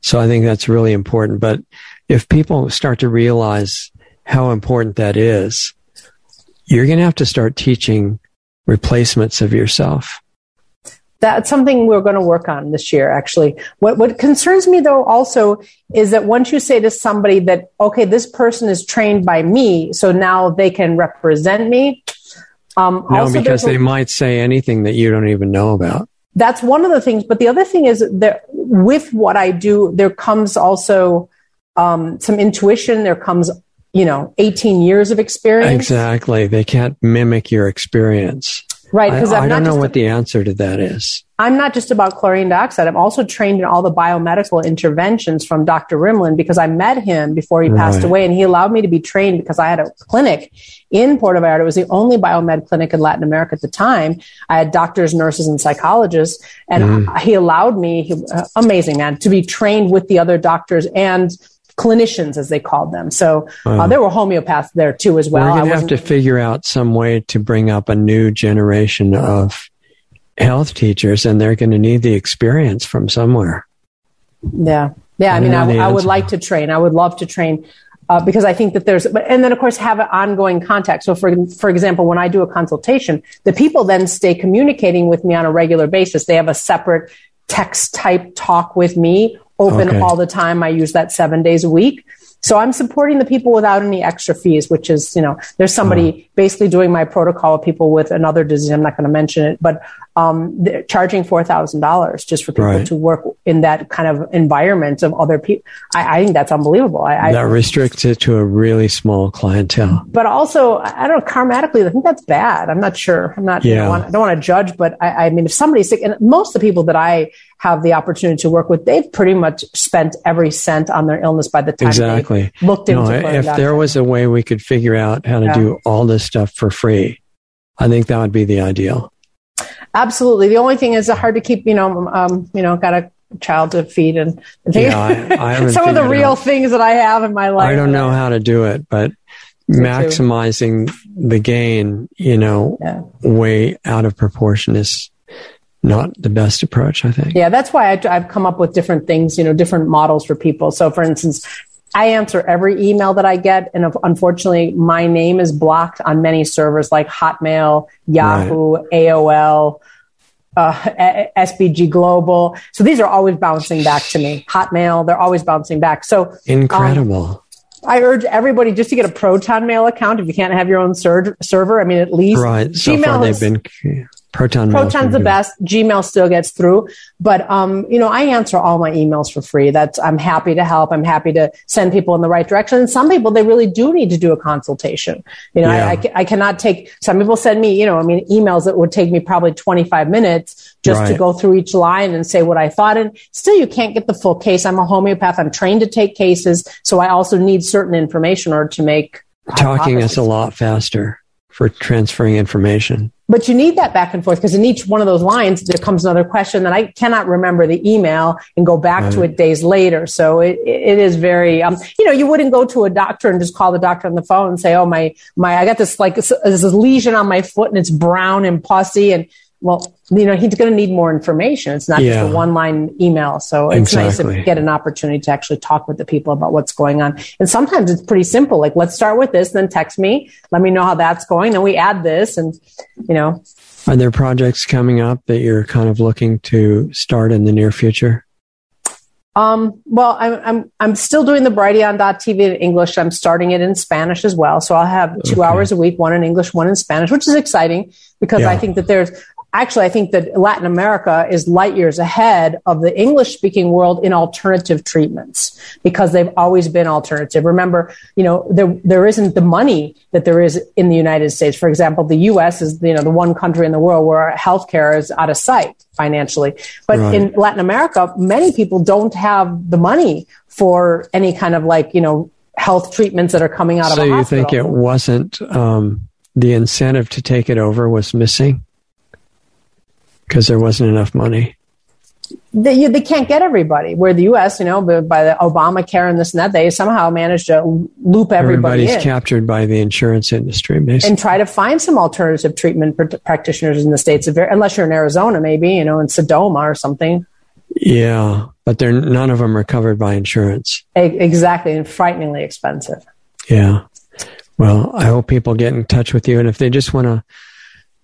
So I think that's really important. But if people start to realize how important that is, you're going to have to start teaching replacements of yourself. That's something we're going to work on this year, actually. What concerns me, though, also is that once you say to somebody that, okay, this person is trained by me, so now they can represent me. No, because they might say anything that you don't even know about. That's one of the things. But the other thing is that with what I do, there comes also some intuition. There comes, you know, 18 years of experience. Exactly. They can't mimic your experience. Right, because I don't know what the answer to that is. I'm not just about chlorine dioxide. I'm also trained in all the biomedical interventions from Dr. Rimlin because I met him before he passed away, and he allowed me to be trained because I had a clinic in Puerto Vallarta. It was the only biomed clinic in Latin America at the time. I had doctors, nurses, and psychologists, and he allowed me, amazing man, to be trained with the other doctors and clinicians, as they called them. So there were homeopaths there too, as well. We're going to have to figure out some way to bring up a new generation of health teachers, and they're going to need the experience from somewhere. Yeah. I would like to train. I would love to train because I think that and then of course have an ongoing contact. So for example, when I do a consultation, the people then stay communicating with me on a regular basis. They have a separate text type talk with me. Open all the time. I use that 7 days a week. So I'm supporting the people without any extra fees, which is, you know, there's somebody basically doing my protocol with people with another disease. I'm not going to mention it, but they're charging $4,000 just for people to work in that kind of environment of other people. I think that's unbelievable. That restricts it to a really small clientele. But also, I don't know, karmatically, I think that's bad. I'm not sure. I don't want to judge, but I mean, if somebody's sick, and most of the people that I have the opportunity to work with, they've pretty much spent every cent on their illness by the time they looked into it. If there was a way we could figure out how to do all this stuff for free, I think that would be the ideal. Absolutely. The only thing is hard to keep, got a child to feed and I some of the real things that I have in my life. I don't know how to do it, but maximizing the gain, way out of proportion is not the best approach, I think. Yeah, that's why I've come up with different things, different models for people. So, for instance, I answer every email that I get, and unfortunately, my name is blocked on many servers like Hotmail, Yahoo, AOL, SBG Global. So these are always bouncing back to me. Hotmail, they're always bouncing back. So incredible. I urge everybody just to get a ProtonMail account if you can't have your own server. I mean, at least so Gmail far they've been. Proton's the best. Gmail still gets through. But, I answer all my emails for free. I'm happy to help. I'm happy to send people in the right direction. And some people, they really do need to do a consultation. I cannot take, some people send me, emails that would take me probably 25 minutes just to go through each line and say what I thought. And still, you can't get the full case. I'm a homeopath. I'm trained to take cases. So I also need certain information in order to make. Talking is a lot faster for transferring information. But you need that back and forth because in each one of those lines, there comes another question that I cannot remember the email and go back to it days later. So it is very, you wouldn't go to a doctor and just call the doctor on the phone and say, oh, my, I got this this lesion on my foot and it's brown and pussy. And well, he's going to need more information. It's not just a one-line email. So it's nice to get an opportunity to actually talk with the people about what's going on. And sometimes it's pretty simple. Like, let's start with this, then text me. Let me know how that's going. Then we add this and, Are there projects coming up that you're kind of looking to start in the near future? Well, I'm still doing the Brighteon.tv in English. I'm starting it in Spanish as well. So I'll have 2 hours a week, one in English, one in Spanish, which is exciting because I think that I think that Latin America is light years ahead of the English-speaking world in alternative treatments because they've always been alternative. Remember, there isn't the money that there is in the United States. For example, the U.S. is, the one country in the world where healthcare is out of sight financially. But in Latin America, many people don't have the money for any kind of health treatments that are coming out of a hospital. So you think it wasn't the incentive to take it over was missing? because there wasn't enough money. They can't get everybody. Where the U.S., you know, by the Obamacare and this and that, they somehow managed to loop everybody in. Everybody's captured by the insurance industry, basically. And try to find some alternative treatment practitioners in the States, unless you're in Arizona, maybe, you know, in Sedona or something. Yeah, but none of them are covered by insurance. Exactly, and frighteningly expensive. Yeah. Well, I hope people get in touch with you. And if they just want to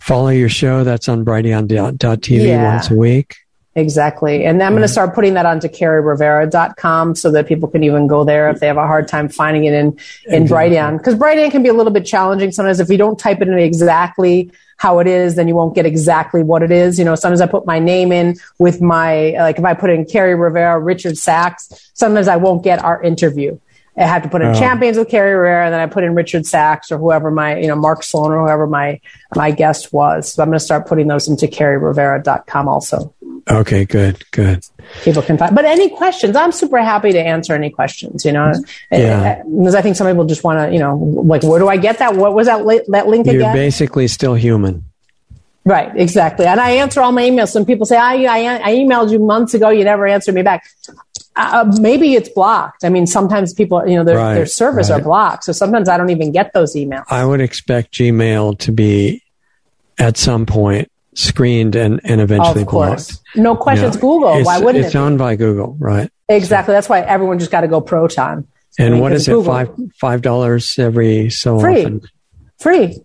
follow your show, that's on Brighteon.tv once a week. Exactly. And I'm going to start putting that onto KerriRivera.com so that people can even go there if they have a hard time finding it in Brighteon. Because Brighteon can be a little bit challenging sometimes. If you don't type it in exactly how it is, then you won't get exactly what it is. You know, sometimes I put my name in with my, like if I put in Kerri Rivera, Richard Sachs, sometimes I won't get our interview. I have to put in Champions with Kerri Rivera, and then I put in Richard Sachs or whoever my, you know, Mark Sloan or whoever my guest was. So I'm going to start putting those into KerriRivera.com also. Okay, good. People can find, but any questions, I'm super happy to answer any questions, you know, because I think some people just want to, you know, like, where do I get that? What was that link again? You're basically still human. Right, exactly. And I answer all my emails. Some people say, I emailed you months ago. You never answered me back. Maybe it's blocked. I mean, sometimes people, you know, their servers are blocked. So sometimes I don't even get those emails. I would expect Gmail to be at some point screened and eventually blocked. No questions. Yeah. Google. Why wouldn't it? It's owned by Google, right? Exactly. So. That's why everyone just got to go Proton. And what is Google. It? $5 every so free. Often. Free.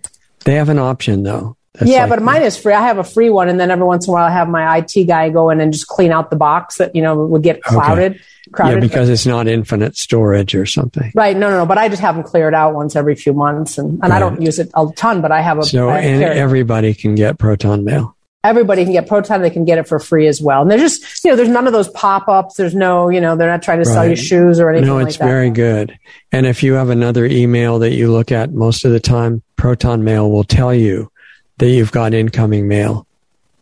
They have an option though. That's but mine is free. I have a free one, and then every once in a while, I have my IT guy go in and just clean out the box that, you know, would get crowded. Yeah, because it's not infinite storage or something. Right. No. But I just have them cleared out once every few months, and I don't use it a ton, but I have a... So everybody can get Proton Mail. Everybody can get Proton. They can get it for free as well. And they're just, you know, there's none of those pop-ups. There's no, you know, they're not trying to sell you shoes or anything like that. No, it's very good. And if you have another email that you look at most of the time, Proton Mail will tell you that you've got incoming mail.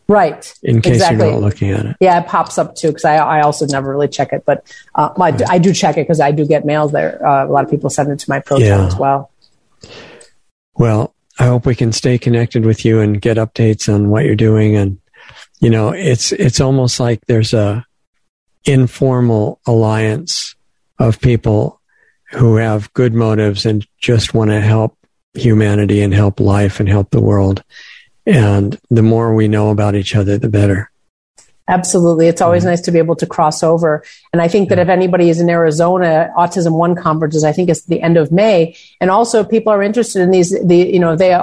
Right. In case you're not looking at it. Yeah, it pops up too, because I also never really check it. But I do check it because I do get mail there. A lot of people send it to my Proton as well. Well, I hope we can stay connected with you and get updates on what you're doing. And, you know, it's almost like there's a informal alliance of people who have good motives and just want to help humanity and help life and help the world. And the more we know about each other, the better. Absolutely. It's always nice to be able to cross over. And I think that if anybody is in Arizona, Autism One conferences, I think it's the end of May. And also if people are interested in they have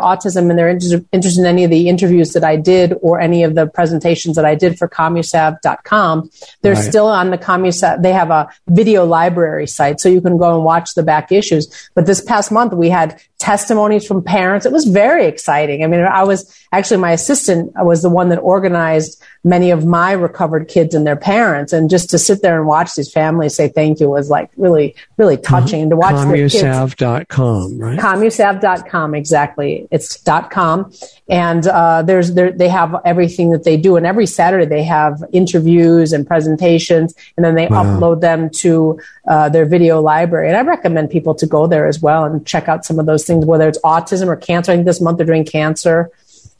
autism and they're interested in any of the interviews that I did or any of the presentations that I did for COMUSAV.com, they're still on the COMUSAV. They have a video library site, so you can go and watch the back issues. But this past month we had testimonies from parents. It was very exciting. I mean, I was actually, my assistant was the one that organized many of my recovered kids and their parents, and just to sit there and watch these families say thank you was like really, really touching. And to watch COMUSAV.com, right? COMUSAV.com, exactly. It's .com, and they have everything that they do. And every Saturday they have interviews and presentations, and then they upload them to their video library. And I recommend people to go there as well and check out some of those things, whether it's autism or cancer. I think this month they're doing cancer.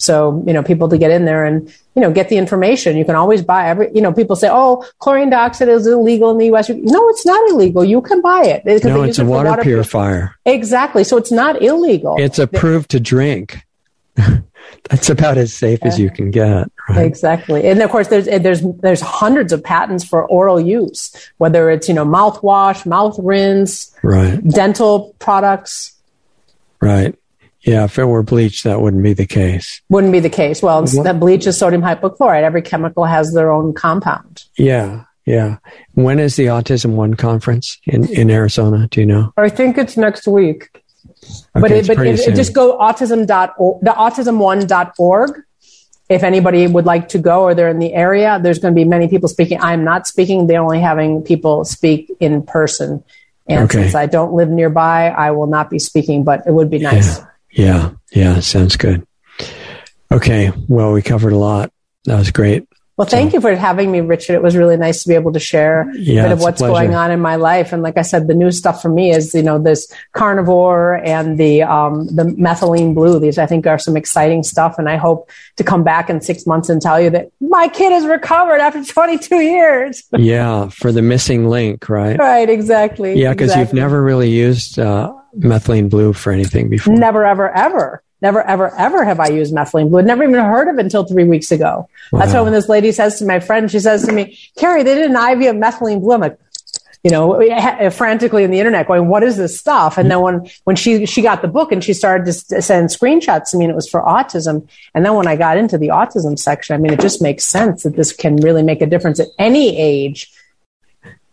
So, you know, people to get in there and, you know, get the information. You can always buy people say, oh, chlorine dioxide is illegal in the U.S. No, it's not illegal. You can buy it. No, it's a water purifier. Exactly. So it's not illegal. It's approved to drink. That's about as safe as you can get. Right? Exactly. And of course, there's hundreds of patents for oral use, whether it's, you know, mouthwash, mouth rinse, dental products. Right. Yeah, if it were bleach, that wouldn't be the case. Wouldn't be the case. Well, that bleach is sodium hypochlorite. Every chemical has their own compound. Yeah. When is the Autism One conference in Arizona? Do you know? I think it's next week. Okay, but just go autismone.org. If anybody would like to go or they're in the area, there's going to be many people speaking. I'm not speaking. They're only having people speak in person. And since I don't live nearby, I will not be speaking, but it would be nice. Yeah, sounds good. Okay, well, we covered a lot. That was great. Well, thank you for having me, Richard. It was really nice to be able to share a bit of what's going on in my life. And like I said, the new stuff for me is, you know, this carnivore and the methylene blue. These, I think, are some exciting stuff. And I hope to come back in 6 months and tell you that my kid has recovered after 22 years. Yeah, for the missing link, right? Right, exactly. Yeah, because you've never really used methylene blue for anything before. Never, ever, ever. Never, ever, ever have I used methylene blue. Never even heard of it until 3 weeks ago. Wow. That's why when this lady says to my friend, she says to me, Kerri, they did an IV of methylene blue. I'm like, you know, frantically in the internet going, what is this stuff? And then when she got the book and she started to send screenshots, I mean, it was for autism. And then when I got into the autism section, I mean, it just makes sense that this can really make a difference at any age.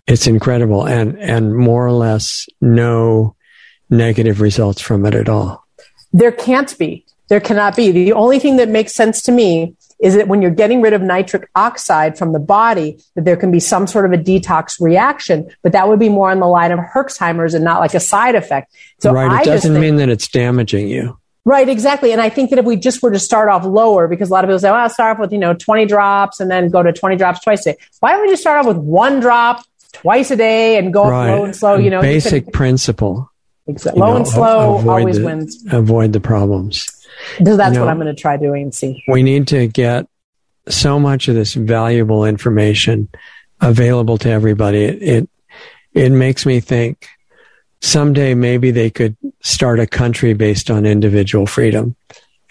It's incredible. And more or less no negative results from it at all. There can't be. There cannot be. The only thing that makes sense to me is that when you're getting rid of nitric oxide from the body, that there can be some sort of a detox reaction, but that would be more on the line of Herxheimer's and not like a side effect. So right. It doesn't mean that it's damaging you. Right, exactly. And I think that if we just were to start off lower, because a lot of people say, well, I'll start off with, 20 drops and then go to 20 drops twice a day. Why don't we just start off with one drop twice a day and go up low and slow? You know, basic principle. Exactly. Low and slow always wins. Avoid the problems. So that's what I'm going to try doing and see. We need to get so much of this valuable information available to everybody. It makes me think someday maybe they could start a country based on individual freedom,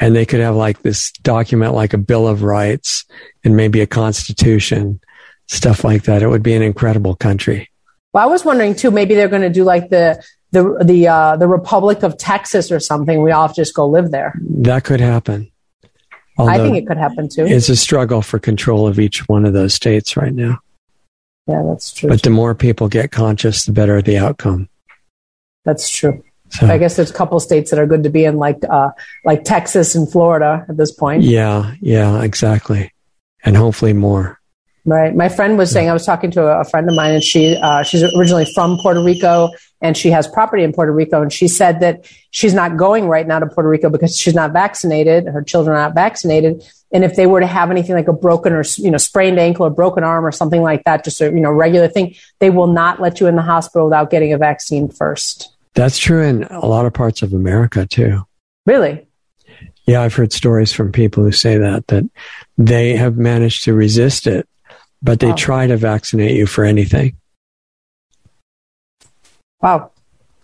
and they could have like this document, like a Bill of Rights and maybe a constitution, stuff like that. It would be an incredible country. Well, I was wondering too, maybe they're going to do like the Republic of Texas or something. We all just go live there. That could happen. Although I think it could happen too. It's a struggle for control of each one of those states right now. Yeah, that's true. But the more people get conscious, the better the outcome. That's true. So, I guess there's a couple of states that are good to be in, like Texas and Florida at this point. Yeah, exactly. And hopefully more. Right. My friend was saying, I was talking to a friend of mine, and she's originally from Puerto Rico, and she has property in Puerto Rico. And she said that she's not going right now to Puerto Rico because she's not vaccinated. Her children are not vaccinated. And if they were to have anything like a broken or, sprained ankle or broken arm or something like that, just a, regular thing, they will not let you in the hospital without getting a vaccine first. That's true in a lot of parts of America, too. Really? Yeah. I've heard stories from people who say that they have managed to resist it. But they try to vaccinate you for anything. Wow.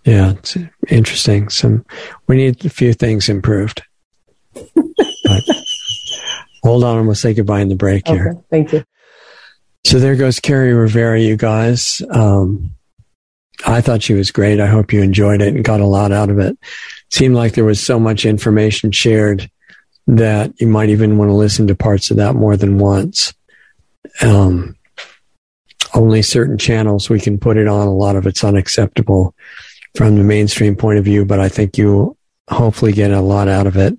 Yeah, it's interesting. We need a few things improved. Hold on, we'll say goodbye in the break here. Thank you. So there goes Kerri Rivera, you guys. I thought she was great. I hope you enjoyed it and got a lot out of it. Seemed like there was so much information shared that you might even want to listen to parts of that more than once. Only certain channels we can put it on. A lot of it's unacceptable from the mainstream point of view, but I think you hopefully get a lot out of it.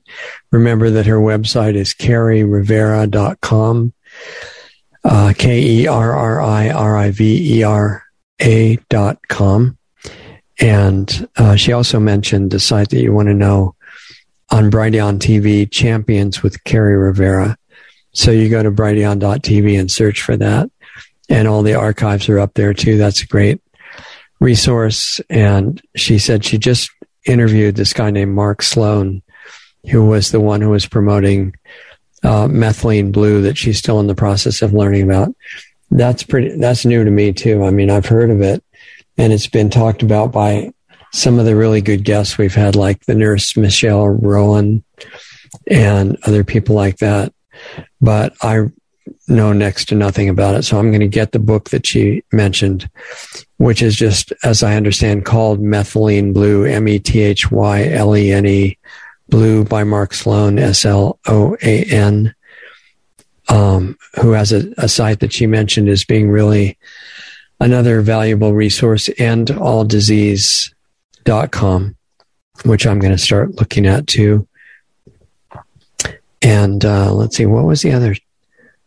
Remember that her website is KerriRivera.com, KerriRivera.com. And she also mentioned the site that you want to know on Brighteon.tv, Champions with Kerri Rivera. So you go to Brighteon.tv and search for that. And all the archives are up there too. That's a great resource. And she said she just interviewed this guy named Mark Sloan, who was the one who was promoting methylene blue that she's still in the process of learning about. That's new to me too. I mean, I've heard of it, and it's been talked about by some of the really good guests we've had, like the nurse Michelle Rowan and other people like that. But I know next to nothing about it. So I'm going to get the book that she mentioned, which is just, as I understand, called Methylene Blue, Methyylene Blue by Mark Sloan, Sloan, who has a site that she mentioned as being really another valuable resource, and endalldisease.com, which I'm going to start looking at too. And let's see, what was the other?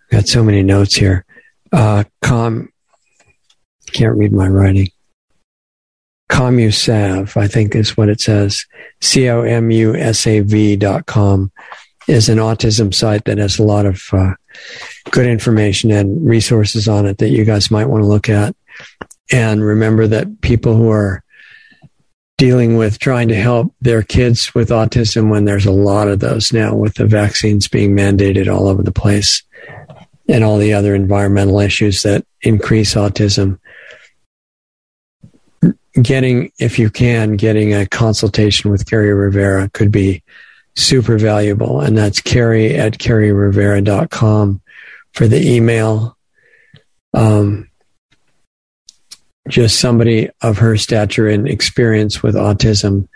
I've got so many notes here. Can't read my writing. COMUSAV, I think is what it says. COMUSAV.com is an autism site that has a lot of good information and resources on it that you guys might want to look at. And remember that people who are dealing with trying to help their kids with autism, when there's a lot of those now with the vaccines being mandated all over the place and all the other environmental issues that increase autism, if you can, getting a consultation with Kerri Rivera could be super valuable. And that's Kerri@KerriRivera.com for the email. Just somebody of her stature and experience with autism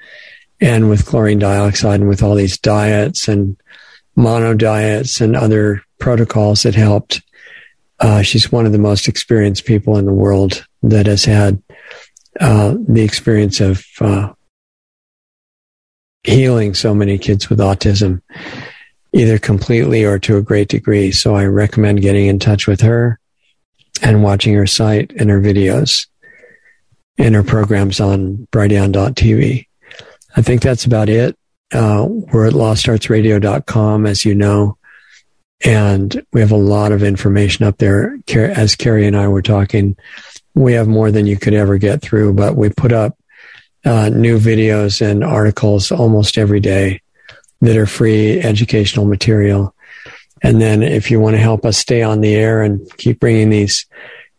and with chlorine dioxide and with all these diets and mono diets and other protocols that helped. She's one of the most experienced people in the world that has had the experience of healing so many kids with autism, either completely or to a great degree. So I recommend getting in touch with her and watching her site and her videos and her programs on Brighteon.tv. I think that's about it. We're at lostartsradio.com, as you know, and we have a lot of information up there. As Kerri and I were talking, we have more than you could ever get through, but we put up new videos and articles almost every day that are free educational material. And then if you want to help us stay on the air and keep bringing these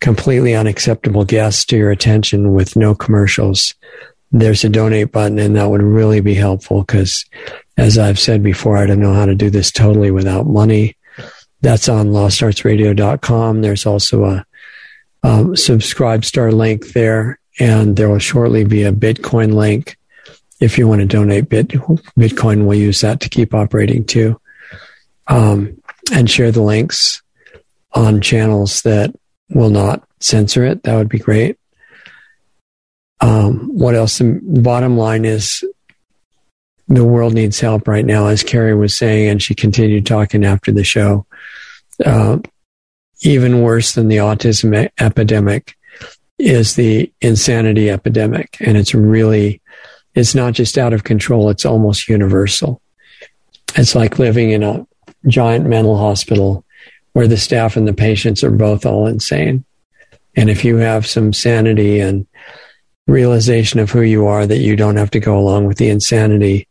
completely unacceptable guests to your attention with no commercials, there's a donate button, and that would really be helpful because, as I've said before, I don't know how to do this totally without money. That's on lostartsradio.com. There's also a subscribe star link there, and there will shortly be a Bitcoin link. If you want to donate Bitcoin, we'll use that to keep operating too. And share the links on channels that will not censor it. That would be great. What else? The bottom line is the world needs help right now, as Kerri was saying, and she continued talking after the show. Even worse than the autism epidemic is the insanity epidemic. And it's not just out of control. It's almost universal. It's like living in a giant mental hospital where the staff and the patients are both all insane. And if you have some sanity and realization of who you are, that you don't have to go along with the insanity,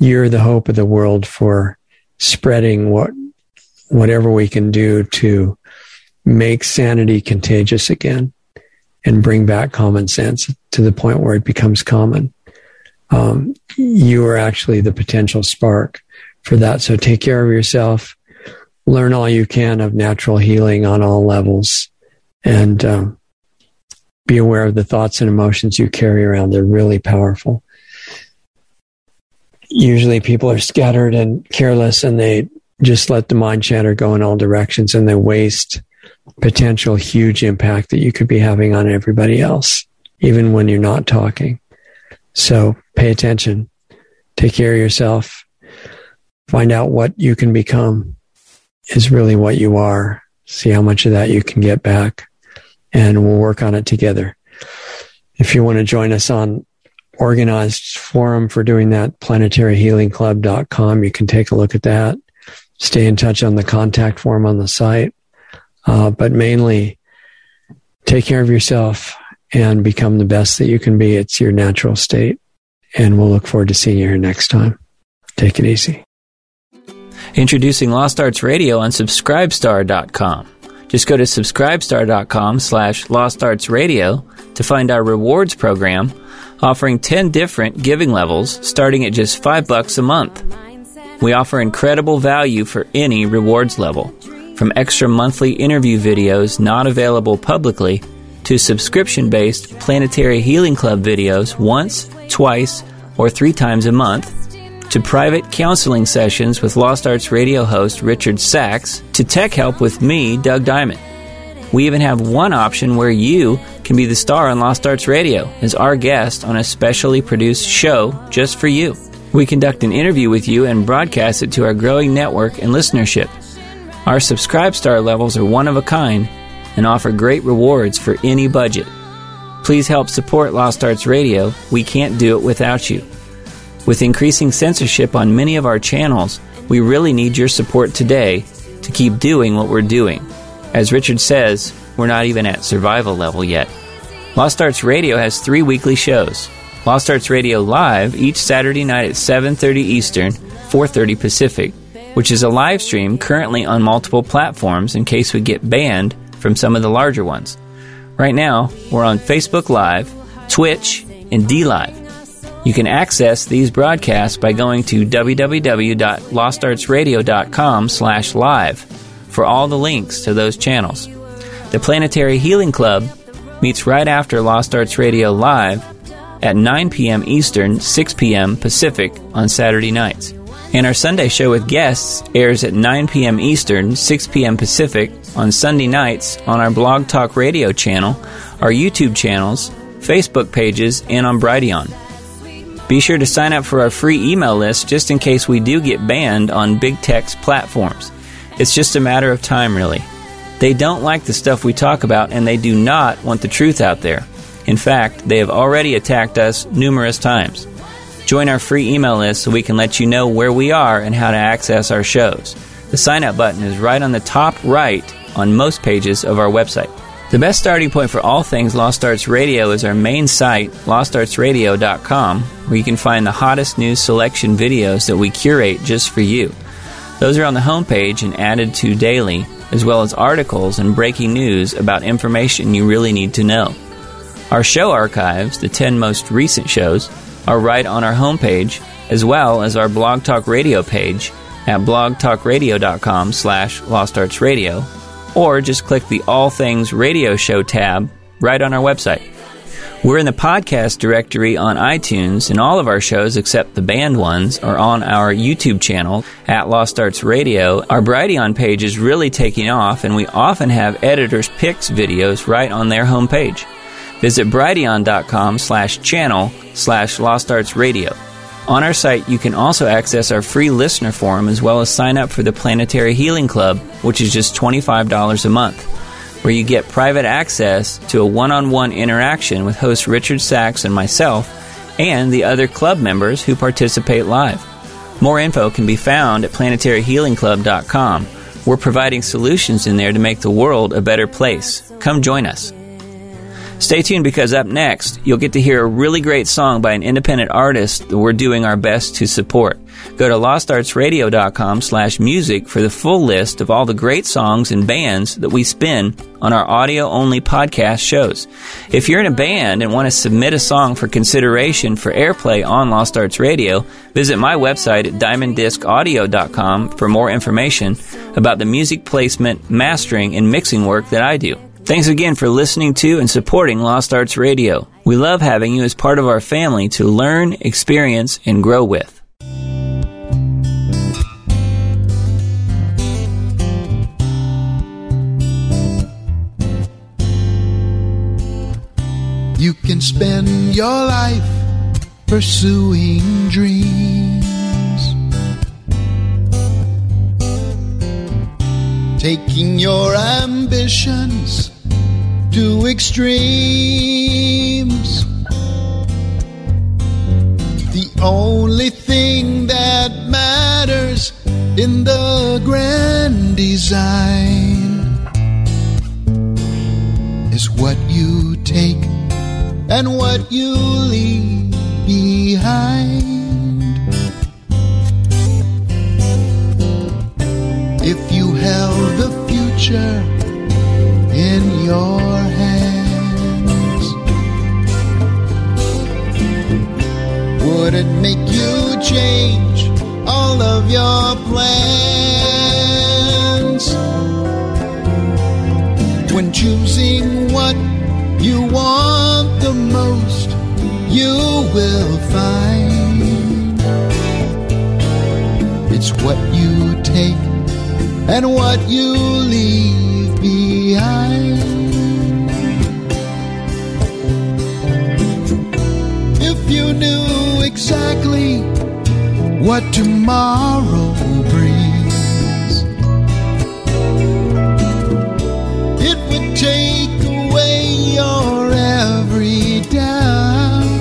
you're the hope of the world for spreading whatever we can do to make sanity contagious again and bring back common sense to the point where it becomes common. You are actually the potential spark for that. So take care of yourself, learn all you can of natural healing on all levels, and be aware of the thoughts and emotions you carry around. They're really powerful. Usually people are scattered and careless, and they just let the mind chatter go in all directions, and they waste potential huge impact that you could be having on everybody else, even when you're not talking. So pay attention, take care of yourself. Find out what you can become is really what you are. See how much of that you can get back, and we'll work on it together. If you want to join us on organized forum for doing that, planetaryhealingclub.com, you can take a look at that. Stay in touch on the contact form on the site. But mainly, take care of yourself and become the best that you can be. It's your natural state. And we'll look forward to seeing you here next time. Take it easy. Introducing Lost Arts Radio on Subscribestar.com. Just go to Subscribestar.com/Lost Arts Radio to find our rewards program, offering 10 different giving levels starting at just $5 a month. We offer incredible value for any rewards level, from extra monthly interview videos not available publicly to subscription-based Planetary Healing Club videos once, twice, or 3 times a month, to private counseling sessions with Lost Arts Radio host Richard Sachs, to tech help with me, Doug Diamond. We even have one option where you can be the star on Lost Arts Radio as our guest on a specially produced show just for you. We conduct an interview with you and broadcast it to our growing network and listenership. Our Subscribe Star levels are one of a kind and offer great rewards for any budget. Please help support Lost Arts Radio. We can't do it without you. With increasing censorship on many of our channels, we really need your support today to keep doing what we're doing. As Richard says, we're not even at survival level yet. Lost Arts Radio has 3 weekly shows. Lost Arts Radio Live each Saturday night at 7:30 Eastern, 4:30 Pacific, which is a live stream currently on multiple platforms in case we get banned from some of the larger ones. Right now, we're on Facebook Live, Twitch, and DLive. You can access these broadcasts by going to www.lostartsradio.com/live for all the links to those channels. The Planetary Healing Club meets right after Lost Arts Radio Live at 9 p.m. Eastern, 6 p.m. Pacific on Saturday nights. And our Sunday show with guests airs at 9 p.m. Eastern, 6 p.m. Pacific on Sunday nights on our Blog Talk Radio channel, our YouTube channels, Facebook pages, and on Brighteon. Be sure to sign up for our free email list just in case we do get banned on big tech's platforms. It's just a matter of time, really. They don't like the stuff we talk about, and they do not want the truth out there. In fact, they have already attacked us numerous times. Join our free email list so we can let you know where we are and how to access our shows. The sign-up button is right on the top right on most pages of our website. The best starting point for all things Lost Arts Radio is our main site, lostartsradio.com, where you can find the hottest news selection videos that we curate just for you. Those are on the homepage and added to daily, as well as articles and breaking news about information you really need to know. Our show archives, the 10 most recent shows, are right on our homepage, as well as our Blog Talk Radio page at blogtalkradio.com/lostartsradio, or just click the All Things Radio Show tab right on our website. We're in the podcast directory on iTunes, and all of our shows except the banned ones are on our YouTube channel at Lost Arts Radio. Our Brighteon page is really taking off, and we often have editors' picks videos right on their homepage. Visit Brighteon.com/channel/Lost Arts Radio. On our site, you can also access our free listener forum as well as sign up for the Planetary Healing Club, which is just $25 a month, where you get private access to a one-on-one interaction with host Richard Sachs and myself and the other club members who participate live. More info can be found at planetaryhealingclub.com. We're providing solutions in there to make the world a better place. Come join us. Stay tuned, because up next, you'll get to hear a really great song by an independent artist that we're doing our best to support. Go to lostartsradio.com/music for the full list of all the great songs and bands that we spin on our audio-only podcast shows. If you're in a band and want to submit a song for consideration for airplay on Lost Arts Radio, visit my website at diamonddiscaudio.com for more information about the music placement, mastering, and mixing work that I do. Thanks again for listening to and supporting Lost Arts Radio. We love having you as part of our family to learn, experience, and grow with. You can spend your life pursuing dreams, taking your ambitions to extremes. The only thing that matters in the grand design is what you take and what you leave behind. If you held the future in your hands, would it make you change all of your plans? When choosing what you want the most, you will find it's what you take and what you leave behind. If you knew exactly what tomorrow brings, it would take away your every doubt.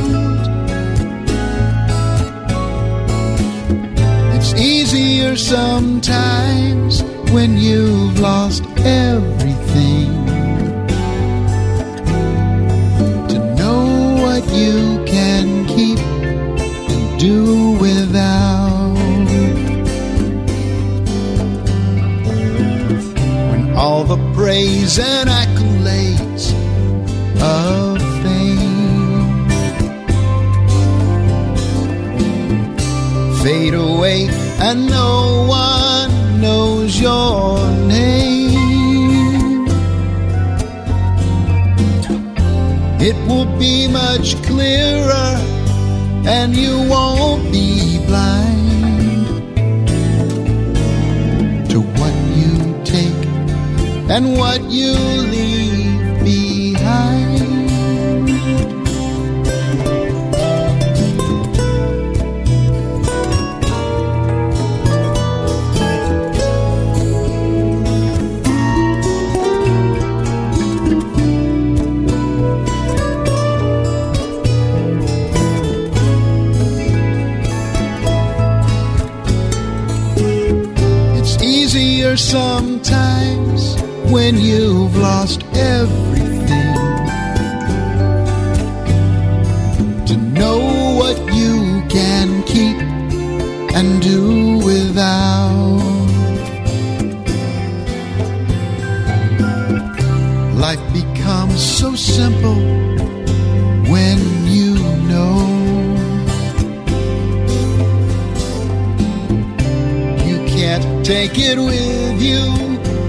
It's easier sometimes when you've lost everything, to know what you can keep and do without. When all the praise and accolades of fame fade away and no one knows your name, it will be much clearer and you won't be blind to what you take and what you leave behind. Sometimes when you've lost everything, to know what you can keep and do without. Life becomes so simple when you know you can't take it with you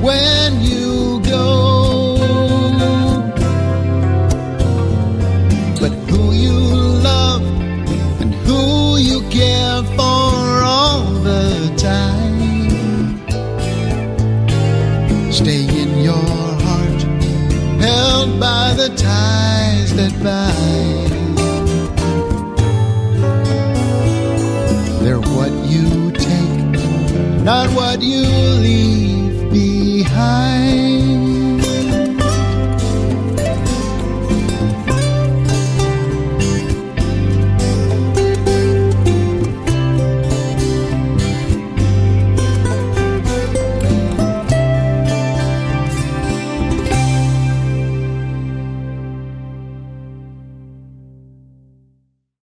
when you go, but who you love and who you care for all the time stay in your heart, held by the ties that bind. They're what you take, not what you leave.